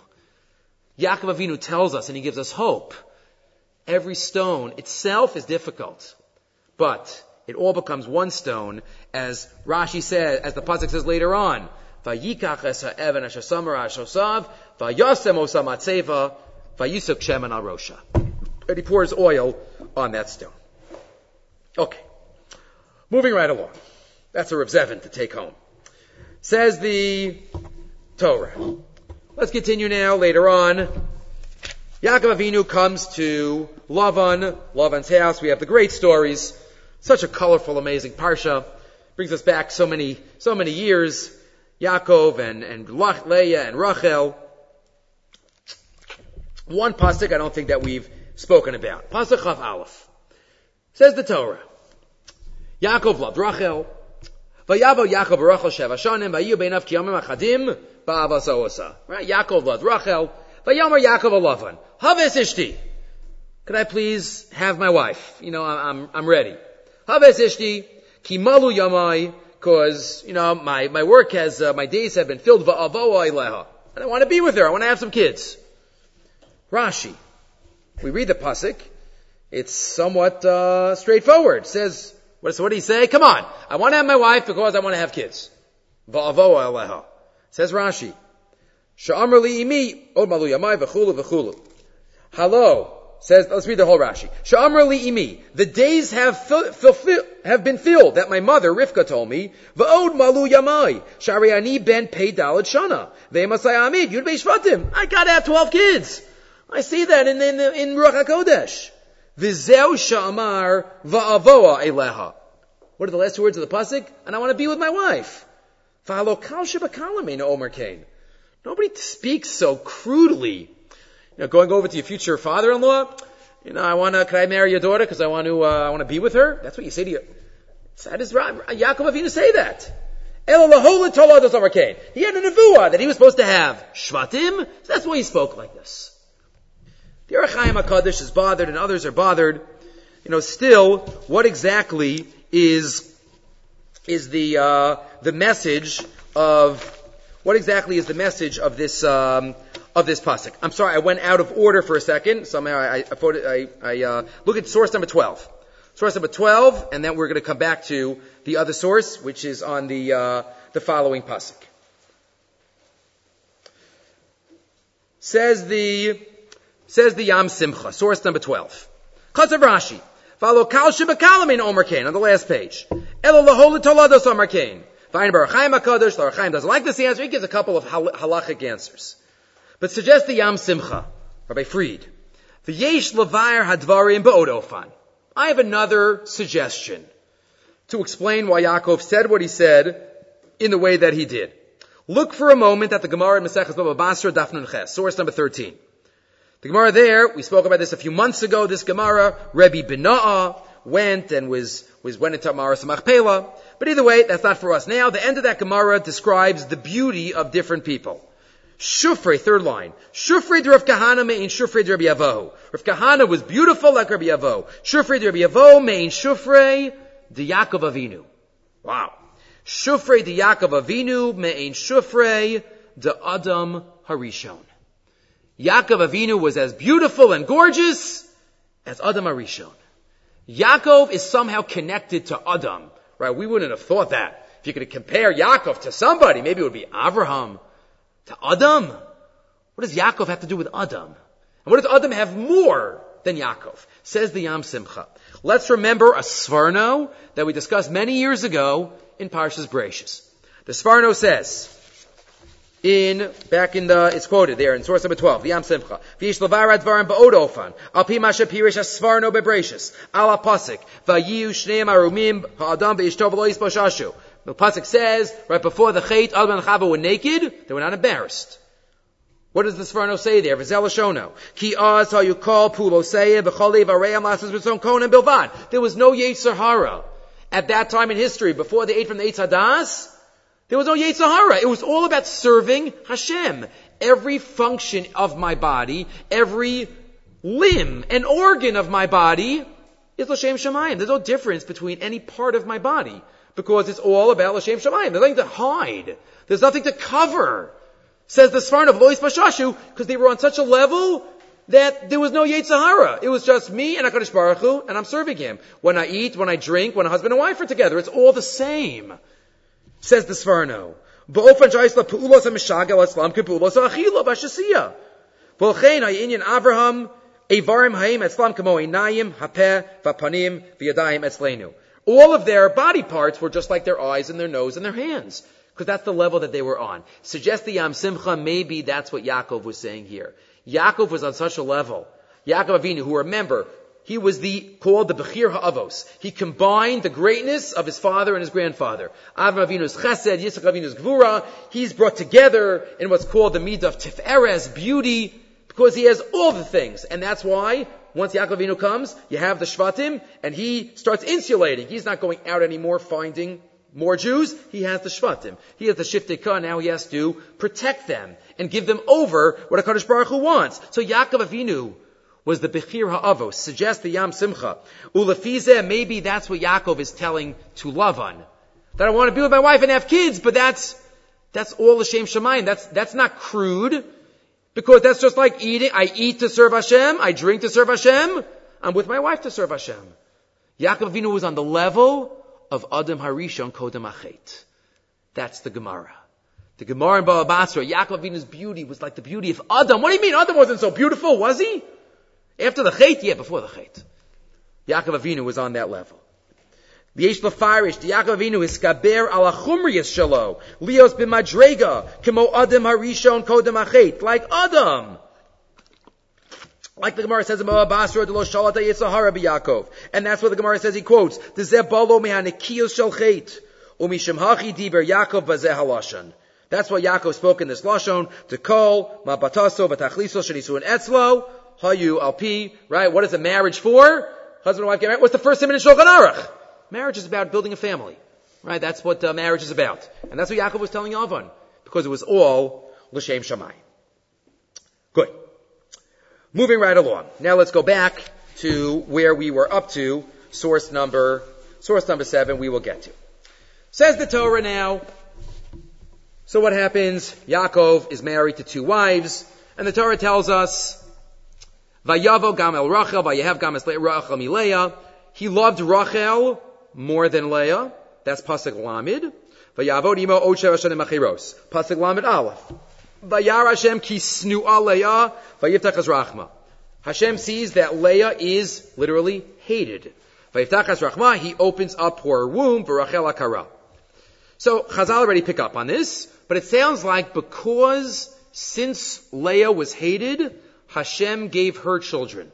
Yaakov Avinu tells us, and he gives us hope. Every stone itself is difficult, but it all becomes one stone, as Rashi says, as the pasuk says later on. Vayikach es ha'evan asher samra ashosav, vayasem osa matzeva, vayisuk shem al rosha. And he pours oil on that stone. Okay. Moving right along. That's a Rav Zevin to take home. Says the Torah. Let's continue now later on. Yaakov Avinu comes to Lavan, Lavan's house. We have the great stories. Such a colorful, amazing parsha. Brings us back so many years. Yaakov and Leah and Rachel. One pasuk I don't think that we've spoken about. Pasuk Chav Aleph. Says the Torah. Yaakov loved Rachel. Right? Yaakov loved Rachel. Vayamar Yaakov Lavan, Haves Ishti. Could I please have my wife? I'm ready. Haves Ishti, Kimalu Yamai, cause, my work has, my days have been filled, Va'avoa Ileha. And I want to be with her. I want to have some kids. Rashi. We read the pasuk. It's somewhat, straightforward. It says, what did he say? Come on. I want to have my wife because I want to have kids. Va'avoa Ileha. Says Rashi. Sha'amr li imi, od malu yamai, v'chulu, v'chulu. Hello, says, let's read the whole Rashi. Sha'amr li imi, the days have been filled, that my mother, Rivka, told me, v'od malu yamai, shariani ben pei dalad shana, v'emasai amid, yud beishvatim. I gotta have 12 kids. I see that in Ruach HaKodesh. V'zeu sha'amar va'avoa eleha. What are the last words of the pasuk? And I want to be with my wife. V'halo kal shebakalamena omer kain. Nobody speaks so crudely. Going over to your future father-in-law, can I marry your daughter because I want to be with her? That's what you say to your, that is right. Yaakov Avinu say that. He had a nevuah that he was supposed to have. Shvatim, so that's why he spoke like this. The Aruch Chaim HaKadosh is bothered and others are bothered. Still, what exactly is the message of this of this pasuk? I'm sorry, I went out of order for a second. Somehow I look at source number 12. Source number 12, and then we're going to come back to the other source, which is on the following pasuk. Says the Yam Simcha, source number 12. Chazar Rashi, follow Kal Shebakalamin Omer Kain on the last page. Elo Lahol Tolados Omer Kain. Vayner Baruch Chaim HaKadosh, Baruch Chaim doesn't like this answer, he gives a couple of halachic answers. But suggest the Yam Simcha, Rabbi Fried. V'yesh levayer hadvarim ba'odofan. I have another suggestion to explain why Yaakov said what he said in the way that he did. Look for a moment at the Gemara in Maseches Baba Basra, Daf Nun Ches, source number 13. The Gemara there, we spoke about this a few months ago, this Gemara, Rebbe Benaah went and went into Maras Machpelah. But either way, that's not for us now. The end of that Gemara describes the beauty of different people. Shufrei, third line. Shufrei de Rav Kahana me'in Shufrei de Rabbi Yavo. Rav Kahana was beautiful like Rabbi Yavo. Shufrei de Rabbi Yavo me'in Shufrei de Yaakov Avinu. Wow. Shufrei de Yaakov Avinu me'in Shufrei de Adam Harishon. Yaakov Avinu was as beautiful and gorgeous as Adam Harishon. Yaakov is somehow connected to Adam. Right, we wouldn't have thought that. If you could compare Yaakov to somebody, maybe it would be Avraham to Adam. What does Yaakov have to do with Adam? And what does Adam have more than Yaakov? Says the Yam Simcha. Let's remember a Svarno that we discussed many years ago in Parshas Bereishis. The Svarno says, it's quoted there in source number 12, the Yam Simcha. V'yish levar advarim ba'odofan, al pi ma shepirish asvarno bebreishis, ala pasik, v'yiu shneim arumim ha'adam v'yishtov lo yispo shashu. The pasuk says, right before the chait, Adam and Chava were naked, they were not embarrassed. What does the Sfarno say there? There was no Yetzer Hara at that time in history, before they ate from the Eitz Hadas. There was no Yetzer Hara. It was all about serving Hashem. Every function of my body, every limb and organ of my body is L'Shem Shemayim. There's no difference between any part of my body, because it's all about L'Shem Shemayim. There's nothing to hide. There's nothing to cover. Says the Sfaran of Lois Bashashu, because they were on such a level that there was no Yetzer Hara. It was just me and HaKadosh Baruch Hu, and I'm serving Him. When I eat, when I drink, when a husband and wife are together, it's all the same. Says the Sfarno. All of their body parts were just like their eyes and their nose and their hands, because that's the level that they were on. Suggest the Yam Simcha, maybe that's what Yaakov was saying here. Yaakov was on such a level. Yaakov Avinu, who remember, he was called the Bechir HaAvos. He combined the greatness of his father and his grandfather. Avram Avinu's Chesed, Yitzchak Avinu's Gvura. He's brought together in what's called the Midah of Tiferes, beauty, because he has all the things. And that's why, once Yaakov Avinu comes, you have the Shvatim, and he starts insulating. He's not going out anymore finding more Jews. He has the Shvatim. He has the Shiftika. Now he has to protect them and give them over what HaKadosh Baruch Hu wants. So Yaakov Avinu was the Bechir HaAvos. Suggests the Yam Simcha. Ulefizeh, maybe that's what Yaakov is telling to Lavan. That I want to be with my wife and have kids, but that's all L'Shem Shemayim. That's not crude, because that's just like eating. I eat to serve Hashem. I drink to serve Hashem. I'm with my wife to serve Hashem. Yaakov Avinu was on the level of Adam Harishon Kodem Achet. That's the Gemara. The Gemara in Baal Basra, Yaakov Avinu's beauty was like the beauty of Adam. What do you mean Adam wasn't so beautiful, was he? After the Chet? Yeah, before the Chet. Yaakov Avinu was on that level. Yesh lefarish, the Yaakov Avinu is skaber ala chumriyas shelo, lios b'madrega, kemo Adam harishon kodem achet, like Adam. Like the Gemara says in Baal Basra, de lo shalata Yitzhahara b'Yaakov. And that's what the Gemara says, he quotes, de zeh balo mehanekiyos shel chet, u'mishem hachi diber Yaakov v'zeh halashon. That's what Yaakov spoke in this lashon, to kol, ma bataso v'tachliso shenisuin etzlo, hayu alpi, right? What is a marriage for? Husband and wife get married. What's the first hymn in Shulchan Aruch? Marriage is about building a family, right? That's what marriage is about. And that's what Yaakov was telling Lavan, because it was all L'Shem Shammai. Good. Moving right along. Now let's go back to where we were up to, source number 7 we will get to. Says the Torah now, so what happens? Yaakov is married to 2 wives, and the Torah tells us, Vayavo gam el Rachel, vayehav gam es Rachel mi Leah. He loved Rachel more than Leah. That's Pasuk Lamed. Vayavod imo od sheva shanim achiros. Pasuk Lamed Aleph. Vayar Hashem ki snu'a Leah, vayiftachas rachma. Hashem sees that Leah is literally hated. Vayiftachas rachma, he opens up her womb, v'Rachel akara. So Chazal already pick up on this, but it sounds like because since Leah was hated, Hashem gave her children.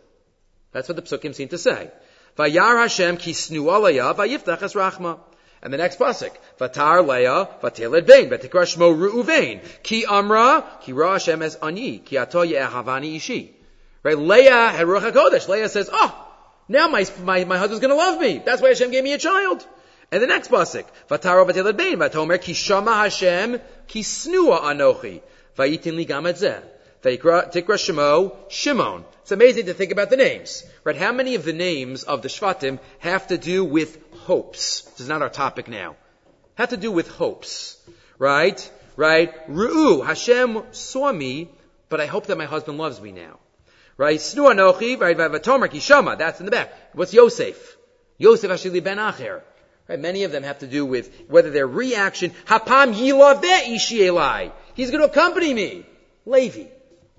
That's what the Psukim seem to say. Vayar Hashem ki snu'a Leah, vayiftachas rachma. And the next pasuk, Vatar Leah, Vateled Bain, Vatikra Shmo Ru'uvain, Ki Amra, Ki Ra Hashem as Ani, Ki Ato Ye'ahavani Ishi. Right? Leah had Ruach HaKodesh. Leah says, now my husband's going to love me. That's why Hashem gave me a child. And the next pasuk, Vataro Vateled Bain, Vatomer Ki Shama Hashem, Ki Snua Anochi, Vayitin Li Gam Atzeh, Vatikra Shmo Shimon. It's amazing to think about the names. Right? How many of the names of the Shvatim have to do with hopes? This is not our topic now. Have to do with hopes, right? Right? Ru'u, Hashem saw me, but I hope that my husband loves me now, right? Snu anochi, right? Vatomer ki shama. That's in the back. What's Yosef? Yosef Ashili ben Acher. Right? Many of them have to do with whether their reaction. Hapam yilaveh ishi elai. He's going to accompany me. Levi.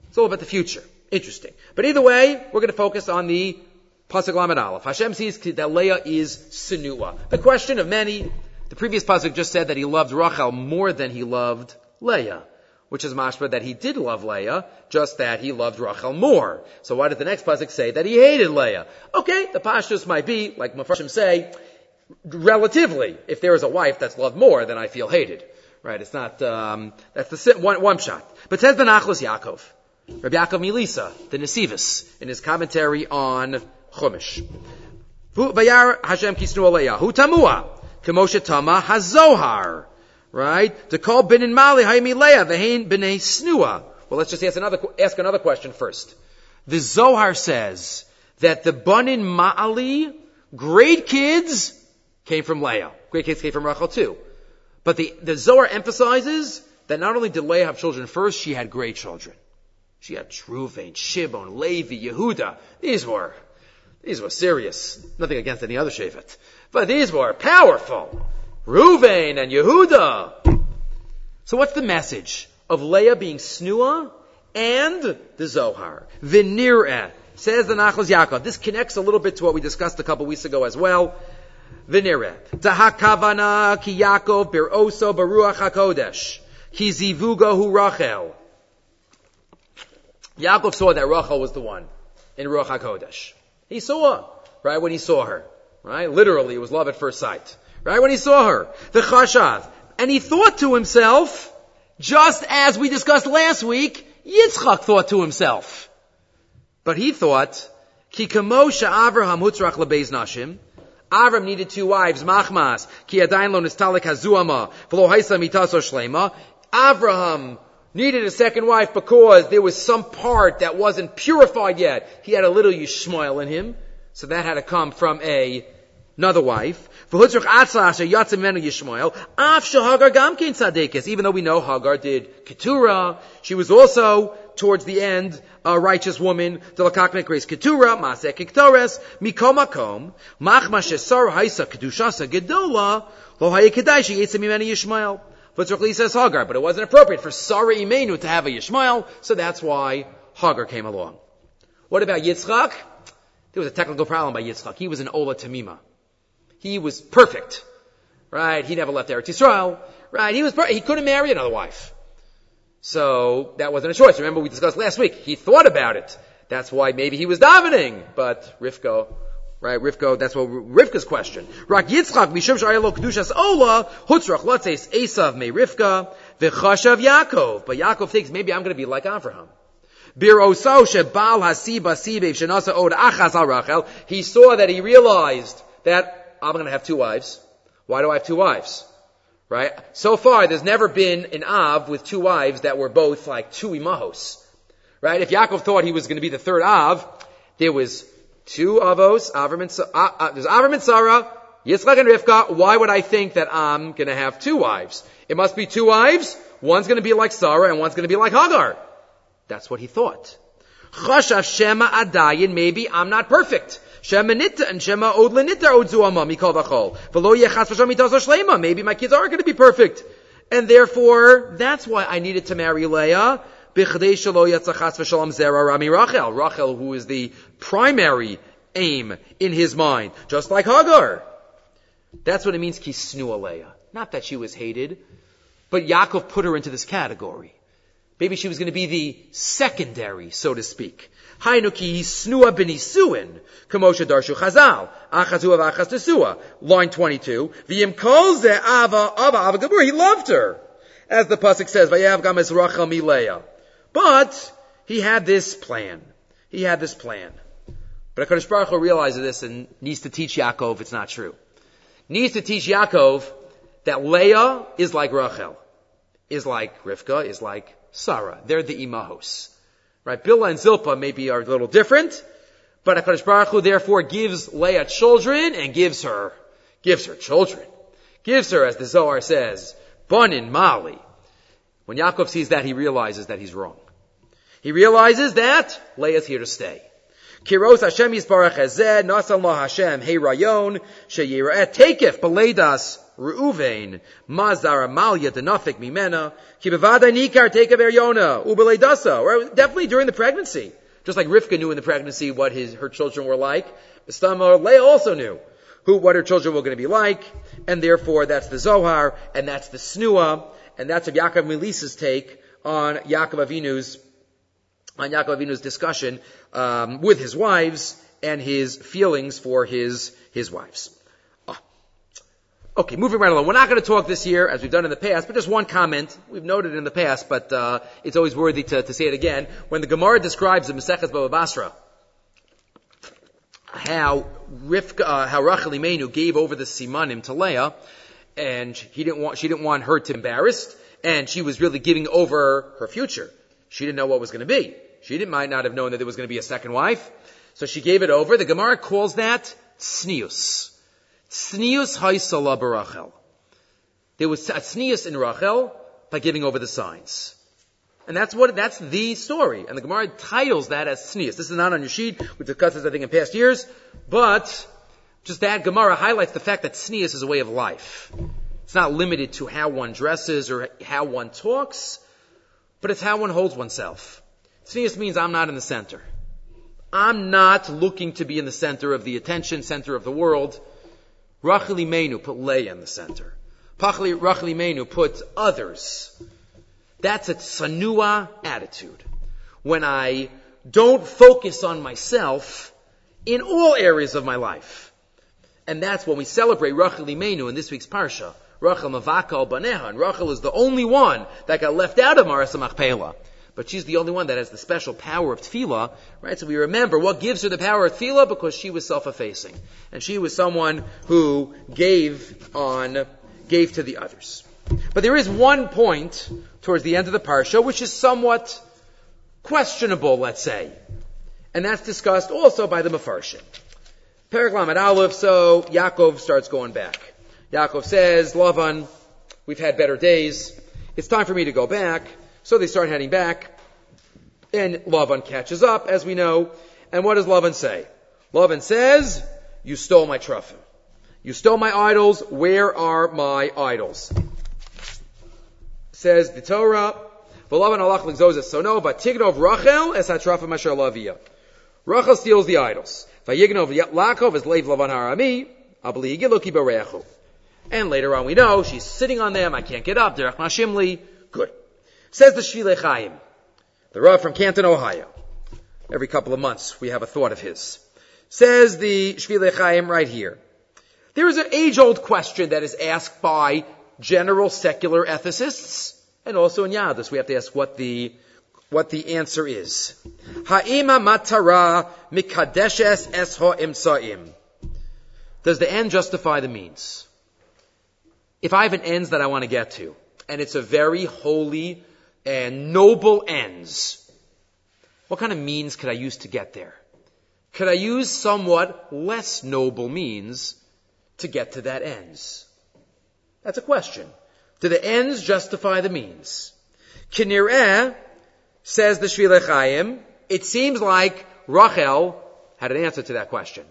It's all about the future. Interesting. But either way, we're going to focus on the Pasuk Lamed Aleph. Hashem sees that Leah is Sinua. The question of many, the previous Pasuk just said that he loved Rachel more than he loved Leah, which is mashma that he did love Leah, just that he loved Rachel more. So why did the next Pasuk say that he hated Leah? Okay, the pashtus might be, like Mepharshim say, relatively, if there is a wife that's loved more, then I feel hated. Right, it's not, that's the one shot. But says the Nachlas Yaakov. Rabbi Yaakov Melisa, the Nesivis, in his commentary on Chumash. Vayar Hashem kisnu aleya, hu tamua, kemoshe tama hazohar. Right? To call bin in mali haimi leya, vehain b'nei snua. Well, let's just ask another question first. The Zohar says that the Banin Ma'ali, great kids, came from Leah. Great kids came from Rachel too. But the Zohar emphasizes that not only did Leah have children first, she had great children. She had Truvain, Shimon, Levi, Yehuda. These were serious. Nothing against any other Shevet. But these were powerful. Reuven and Yehuda. So what's the message of Leah being Snua and the Zohar? V'nir'eh, says the Nachlas Yaakov. This connects a little bit to what we discussed a couple weeks ago as well. V'nir'eh. Tahakavana ki Yaakov bir'oso baruach hakodesh. Ki zivugahu Rachel. Yaakov saw that Rachel was the one in Ruach HaKodesh. He saw, right, when he saw her. Right? Literally, it was love at first sight. Right? When he saw her. The Chashav. And he thought to himself, just as we discussed last week, Yitzchak thought to himself. But he thought, Ki kamosha Avraham hutzrach lebeiz nashim. Avram needed two wives, machmas. Ki adayin lo nistalik hazuama. V'lo haisa mitaso shlema. Avraham needed a second wife because there was some part that wasn't purified yet. He had a little Yishmael in him. So that had to come from another wife. Even though we know Hagar did Keturah, she was also, towards the end, a righteous woman. But it wasn't appropriate for Sarah Imenu to have a Yishmael, so that's why Hagar came along. What about Yitzchak? There was a technical problem by Yitzchak. He was an Ola Tamima. He was perfect, right? He never left Eretz Yisrael, right? He was he couldn't marry another wife, so that wasn't a choice. Remember we discussed last week. He thought about it. That's why maybe he was davening, but Rivka. Right, Rivka, that's what Rivka's question. Rak Yitzchak, Mishum Sha'ayelo Kedushas Ola, Hutzrach Lotzeis Esav Me Rivka, V'chashav Yaakov. But Yaakov thinks, maybe I'm going to be like Avraham. Bir'oso Shebal Hasiba Sibev Shenasa Od Achas Al Rachel. He saw that he realized that I'm going to have two wives. Why do I have two wives? Right? So far, there's never been an Av with two wives that were both like two Imahos. Right? If Yaakov thought he was going to be the third Av, there was two avos, there's Avram and Sarah, Yitzchak and Rivka. Why would I think that I'm going to have two wives? It must be two wives. One's going to be like Sarah and one's going to be like Hagar. That's what he thought. Chashav shema adayin, maybe I'm not perfect. Shema nitta and shema od lenitta od zuama mikol v'chol. V'lo yechas v'sham mitazo shlema. Maybe my kids aren't going to be perfect. And therefore, that's why I needed to marry Leah. Rachel, who is the primary aim in his mind, just like Hagar. That's what it means, kisnua Leah. Not that she was hated, but Yaakov put her into this category. Maybe she was going to be the secondary, so to speak. Line 22. He loved her. As the Pasuk says, Vayav gam es Rachel miLeah. But he had this plan. But HaKadosh Baruch Hu realizes this and needs to teach Yaakov it's not true. Needs to teach Yaakov that Leah is like Rachel, is like Rivka, is like Sarah. They're the Imahos. Right? Bilhah and Zilpah maybe are a little different, but HaKadosh Baruch Hu therefore gives Leah children and gives her children. Gives her, as the Zohar says, Banin Mali. When Yaakov sees that, he realizes that he's wrong. He realizes that Leah's here to stay. Kiros Hashem Yisbarach Hazeh, Nasan La Hashem, Hey Rayon, Sheyira'et Tekef, Beledas, Reuven, Mazara Malia, Denafik Mimena, Kibavada Nikar Tekef Eryona, Ubeledasa, definitely during the pregnancy. Just like Rivka knew in the pregnancy what her children were like, Leah also knew what her children were going to be like, and therefore that's the Zohar, and that's the Snua, and that's of Yaakov Melisa's take on Yaakov Avinu's discussion with his wives and his feelings for his wives. Okay, moving right along. We're not going to talk this year, as we've done in the past, but just one comment. We've noted in the past, but it's always worthy to say it again. When the Gemara describes in Maseches Baba Basra how Rachel Imenu gave over the simanim to Leah, and she didn't want her to be embarrassed, and she was really giving over her future. She didn't know what was going to be. She might not have known that there was going to be a second wife, so she gave it over. The Gemara calls that tznius. Tznius haisala b'Rachel. There was a tznius in Rachel by giving over the signs. And that's the story. And the Gemara titles that as tznius. This is not on your sheet. We've discussed this, I think, in past years. But just that Gemara highlights the fact that tznius is a way of life. It's not limited to how one dresses or how one talks, but it's how one holds oneself. Tznius means I'm not in the center. I'm not looking to be in the center of the attention, center of the world. Rachel Imenu put Leah in the center. Rachel Imenu put others. That's a tsanua attitude. When I don't focus on myself in all areas of my life. And that's when we celebrate Rachel Imenu in this week's Parsha. Rachel Mavaka al Baneha. And Rachel is the only one that got left out of Maras HaMachpelah. But she's the only one that has the special power of tefillah, right? So we remember what gives her the power of tefillah, because she was self-effacing. And she was someone who gave to the others. But there is one point towards the end of the parsha which is somewhat questionable, let's say. And that's discussed also by the Mefarshim. Perek Lamed Aleph, so Yaakov starts going back. Yaakov says, Lavan, we've had better days. It's time for me to go back. So they start heading back, and Lavan catches up, as we know. And what does Lavan say? Lavan says, you stole my trufim. You stole my idols. Where are my idols? Says the Torah, V'Lavan alach l'gzoz es sono, v'tignov Rachel es hatrufim asher lavia. Rachel steals the idols. V'yignov Yaakov es leiv Lavan harami, abli yigilu ki b'reachu. And later on we know, she's sitting on them, I can't get up, derech nashim li, good. Says the Shvilei Chaim, the Rav from Canton, Ohio. Every couple of months we have a thought of his. Says the Shvilei Chaim right here. There is an age-old question that is asked by general secular ethicists, and also in Yadus we have to ask what the answer is. Ha'ima matara mikadeshes es ha'imsaim. Does the end justify the means? If I have an ends that I want to get to, and it's a very holy and noble ends, what kind of means could I use to get there? Could I use somewhat less noble means to get to that ends? That's a question. Do the ends justify the means? Kinireh, says the Shvilei Chaim, it seems like Rachel had an answer to that question.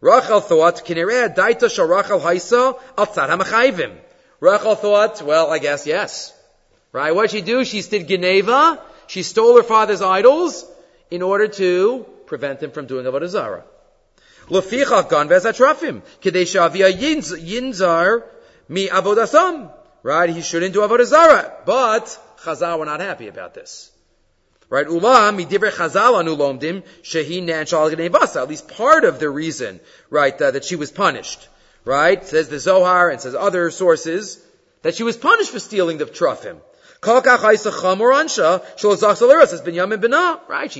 Rachel thought, Kinireh daita shal Rachel haisa al tzad hamachayvim. Rachel thought, well, I guess yes. Right? What'd she do? She did Geneva. She stole her father's idols in order to prevent him from doing Avodah Zarah. Lefichach ganvez hatrafim, kedei she'avia yinzar mi avodasam. Right? He shouldn't do Avodah Zarah. But Chazal were not happy about this. Right? Ulam midivrei Chazal anu lomdim shehi nanshal genevasa. At least part of the reason, right, that she was punished. Right? Says the Zohar and says other sources that she was punished for stealing the trufim. Right, she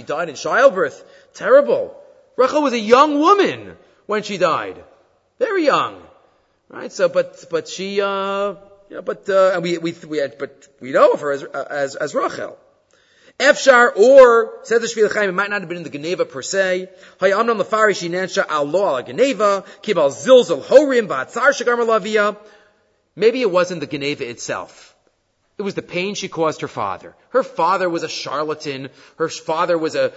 died in childbirth. Terrible. Rachel was a young woman when she died. Very young. Right, so, but she, you know, and we know of her as Rachel. Efshar, or, said the Shvilei Chaim, it might not have been in the Geneva per se. Hayamnam lefari shinansha alo ala Geneva, kibal zilzal horim ba'atzar shagarma lavia. Maybe it wasn't the Geneva itself. It was the pain she caused her father. Her father was a charlatan. Her father was a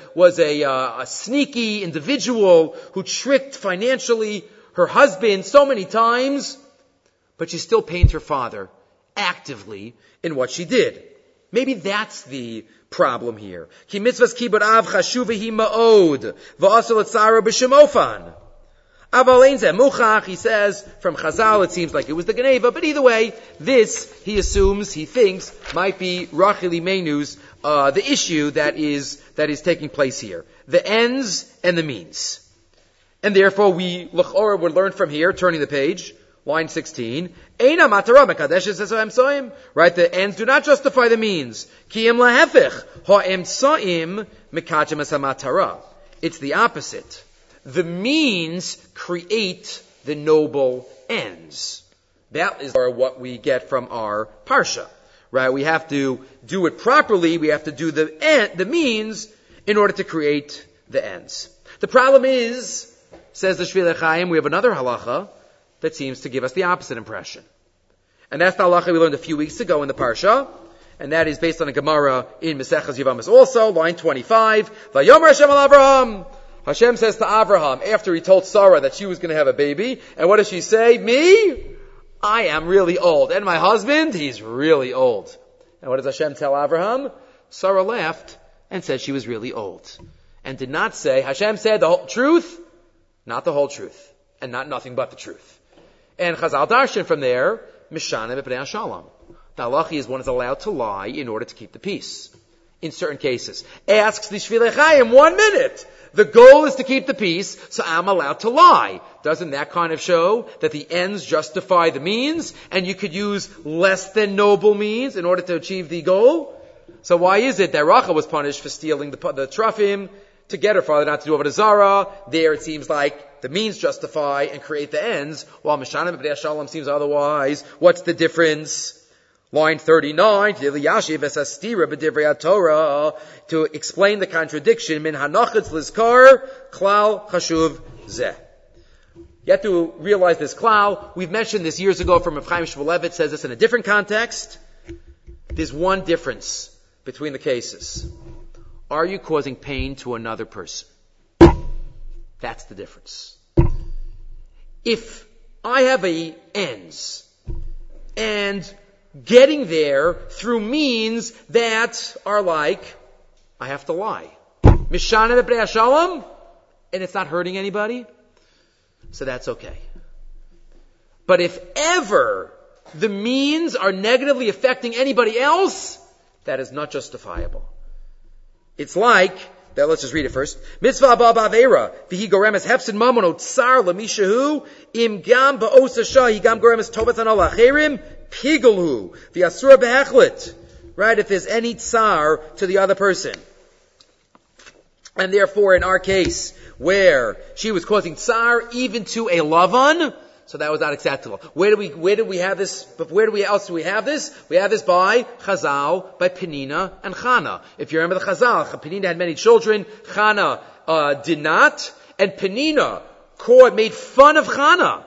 sneaky individual who tricked financially her husband so many times, but she still pained her father actively in what she did. Maybe that's the problem here. Ki mitzvahs kibud av chashuvahi ma'od va'asal etzara b'shemofan. He says, from Chazal, it seems like it was the Geneva, but either way, this, he thinks, might be Rachel Imenu's, the issue that is taking place here. The ends and the means. And therefore, we would learn from here, turning the page, line 16, Eina matara mekadesh es ha'emtsaim. Right, the ends do not justify the means. Ki im lahefich ha'emtsaim mekadem es hamatara. It's the opposite. The means create the noble ends. That is what we get from our parsha. Right, we have to do it properly. We have to do the means in order to create the ends. The problem is, says the Shvi'ei L'Chaim, we have another halacha that seems to give us the opposite impression. And that's the halacha we learned a few weeks ago in the Parsha, and that is based on a Gemara in Maseches Yevamos also, line 25, Vayomer Hashem al Avraham. Hashem says to Avraham, after he told Sarah that she was going to have a baby, and what does she say? Me? I am really old. And my husband? He's really old. And what does Hashem tell Avraham? Sarah laughed and said she was really old. And did not say, Hashem said the whole truth, not the whole truth, and not nothing but the truth. And Chazal Darshan from there, Mishana B'Pnei HaShalom. The halachi is one is allowed to lie in order to keep the peace. In certain cases. Asks the Shvi'ei L'Chaim, 1 minute. The goal is to keep the peace, so I'm allowed to lie. Doesn't that kind of show that the ends justify the means, and you could use less than noble means in order to achieve the goal? So why is it that Rachel was punished for stealing the Trufim, to get her father not to do Avodah Zarah? There it seems like the means justify and create the ends, while Mishanim B'nei HaShalom seems otherwise. What's the difference? Line 39, to explain the contradiction, Min Hanachitz Lizkar, Klal Chashuv Zeh. You have to realize this klal. We've mentioned this years ago from Rav Chaim Shmulevitz, says this in a different context. There's one difference between the cases. Are you causing pain to another person? That's the difference. If I have a ends and getting there through means that are like, I have to lie. Mishana b'Pnei HaShalom, and it's not hurting anybody, so that's okay. But if ever the means are negatively affecting anybody else, that is not justifiable. It's like, that, let's just read it first. Mitzvah ba ba'avera, v'hi goremes hefsin mamono tsar l'mishahu, im gam ba'osasha, hi gam goremes tobatan al acherim, pigulhu, v'yasura b'hechlet. Right, if there's any tsar to the other person. And therefore, in our case, where she was causing tsar even to a lavan, so that was not acceptable. Where else do we have this? We have this by Chazal, by Penina and Chana. If you remember the Chazal, Penina had many children, Chana did not, and Penina made fun of Chana.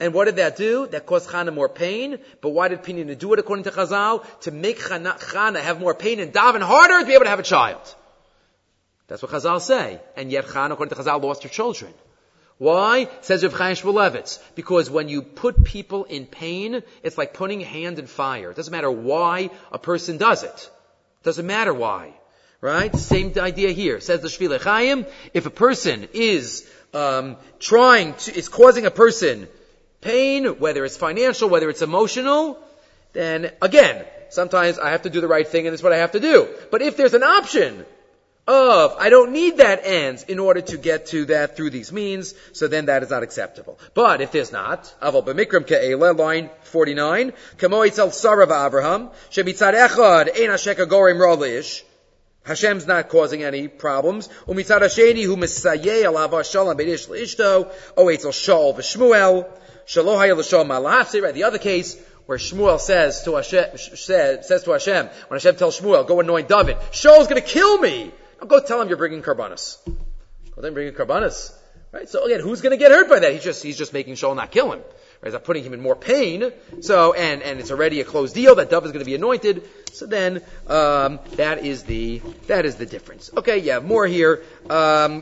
And what did that do? That caused Chana more pain. But why did Penina do it according to Chazal? To make Chana have more pain and daven harder to be able to have a child. That's what Chazal say. And yet Chana, according to Chazal, lost her children. Why? Says Rav Chaim Shmulevitz. Because when you put people in pain, it's like putting a hand in fire. It doesn't matter why a person does it. It doesn't matter why. Right? Same idea here. Says the Shvi'ei L'Chaim, if a person is is causing a person pain, whether it's financial, whether it's emotional, then again, sometimes I have to do the right thing and it's what I have to do. But if there's an option of, I don't need that ends in order to get to that through these means, so then that is not acceptable. But if there's not, Aval b'mikram ke'ela, line 49, kamo itzel Sarah v'Avraham, shemitzad echad ein hashek hagorim ra lish, Hashem's not causing any problems, umitzad hasheni hu misayei alav ha'shalom b'nish l'ishto, o itzel Shaul v'Shmuel, shalo hayel l'shom malahafsi. Right, the other case, where Shmuel says to Hashem, when Hashem tells Shmuel, go anoint David, Shaul's gonna kill me! Now go tell him you're bringing karbanos. Go then bring in karbanos. Right? So again, who's going to get hurt by that? He's just making Shaul not kill him. Right? He's not putting him in more pain. So, and it's already a closed deal. That dove is going to be anointed. So then, that is the difference. Okay, yeah, more here,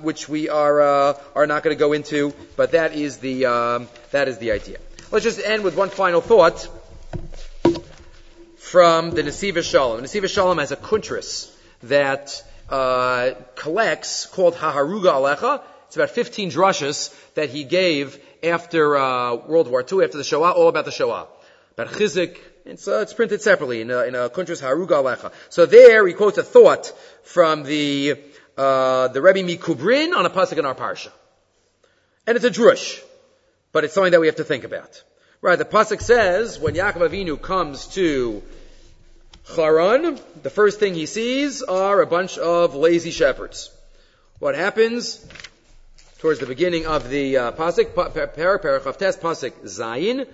which we are not going to go into, but that is the idea. Let's just end with one final thought from the Nesiv Shalom. The Nesiv Shalom has a kuntris that collects, called Haharuga Alecha. It's about 15 drushes that he gave after World War II, after the Shoah, all about the Shoah. About Chizik. It's printed separately in a Kuntras Haharuga Alecha. So there he quotes a thought from the Rebbe Mikubrin on a pasuk in our parsha. And it's a drush, but it's something that we have to think about. Right, the Pasuk says, when Yaakov Avinu comes to Charan, the first thing he sees are a bunch of lazy shepherds. What happens towards the beginning of the Pasuk, Perach Chavtes, Pasuk Zayin,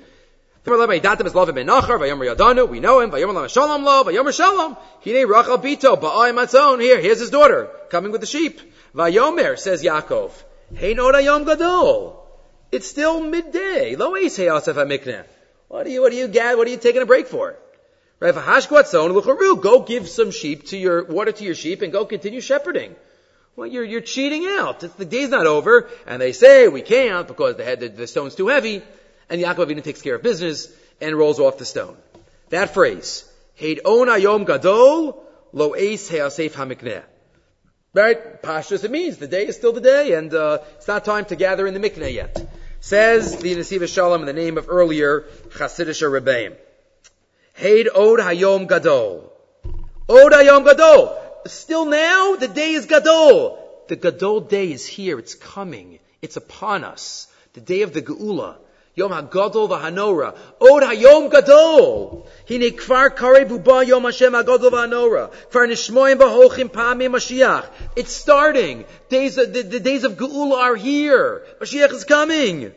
we know him. Here's his daughter coming with the sheep. Vayomer, says Yaakov, Hey Noda Yom Gadol. It's still midday. What are you taking a break for? Go give some sheep to your water to your sheep and go continue shepherding. Well, you're cheating out. The day's not over, and they say we can't because the stone's too heavy. And Yaakov Avinu takes care of business and rolls off the stone. That phrase, Hedona Yom Gadol, Lo Eis Heasef HaMikneh. Right? Pashtus, it means the day is still the day, and it's not time to gather in the Mikneh yet. Says the Nesiv Shalom in the name of earlier Chassidish Rebbeim. Hed Od Hayom Gadol. Od Hayom Gadol. Still now, the day is Gadol. The Gadol day is here. It's coming. It's upon us. The day of the Geula. Yom HaGadol V'Hanora. Od HaYom Gadol. Hine Kvar Karei Buba Yom Hashem HaGadol V'Hanora. Kvar Nishmoim V'Hochim Pa'amei Mashiach. It's starting. The days of Geula are here. Mashiach is coming.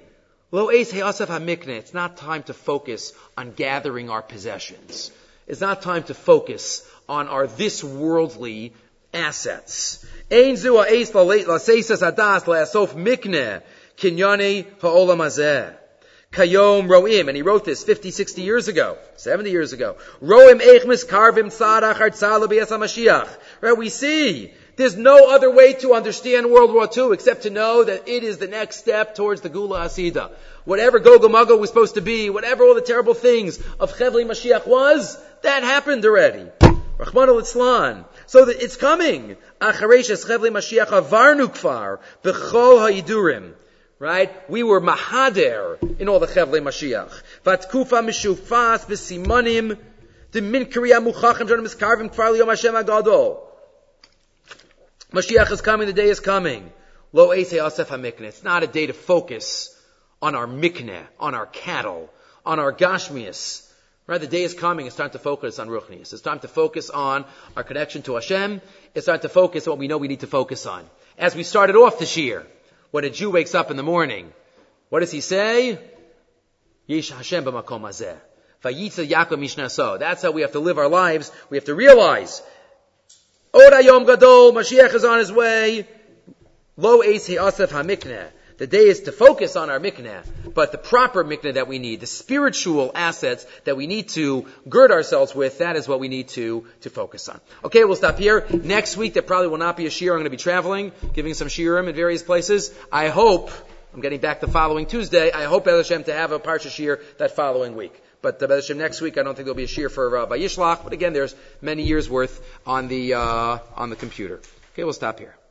Lo Eis He'asaf HaMikneh. It's not time to focus on gathering our possessions. It's not time to focus on our this worldly assets. Ein Zu Ha'Eis L'Seisas Adas L'Asof Mikneh. Kinyane Ha'olam Hazeh. Kayom Roim, and he wrote this 50, 60 years ago, 70 years ago. Roim Eichmis Karvim Tzadach Hartzal B'Yas HaMashiach. Right, we see there's no other way to understand World War II except to know that it is the next step towards the Gula Hasida. Whatever Gog and Magog was supposed to be, whatever all the terrible things of Chevli Mashiach was, that happened already. Rahman al-Islan. So that it's coming. Acharesh Chevli Mashiach Avarnu Kfar B'chol Ha'idurim. Right? We were mahader in all the Chevle Mashiach. Vatkufa mishufas v'simanim d'min kriya muchachim jonim iskarvim kfar liyom Hashem HaGadol. Mashiach is coming, the day is coming. Lo eis he'asef ha'mikneh. It's not a day to focus on our mikneh, on our cattle, on our gashmias. Right? The day is coming, it's time to focus on ruchnias. It's time to focus on our connection to Hashem. It's time to focus on what we know we need to focus on. As we started off this year, when a Jew wakes up in the morning, what does he say? Yesh Hashem b'makom hazeh. Vayitza Yaakov mishnaso. That's how we have to live our lives. We have to realize, Od hayom gadol, Mashiach is on his way. Lo eis he'asef ha'mikneh. The day is to focus on our mikneh, but the proper mikneh that we need, the spiritual assets that we need to gird ourselves with, that is what we need to focus on. Okay, we'll stop here. Next week, there probably will not be a shiur. I'm going to be traveling, giving some shiurim in various places. I hope, I'm getting back the following Tuesday, I hope Be'ez Hashem to have a parsha shiur that following week. But Be'ez Hashem next week, I don't think there'll be a shiur for Vayishlach, but again, there's many years worth on the computer. Okay, we'll stop here.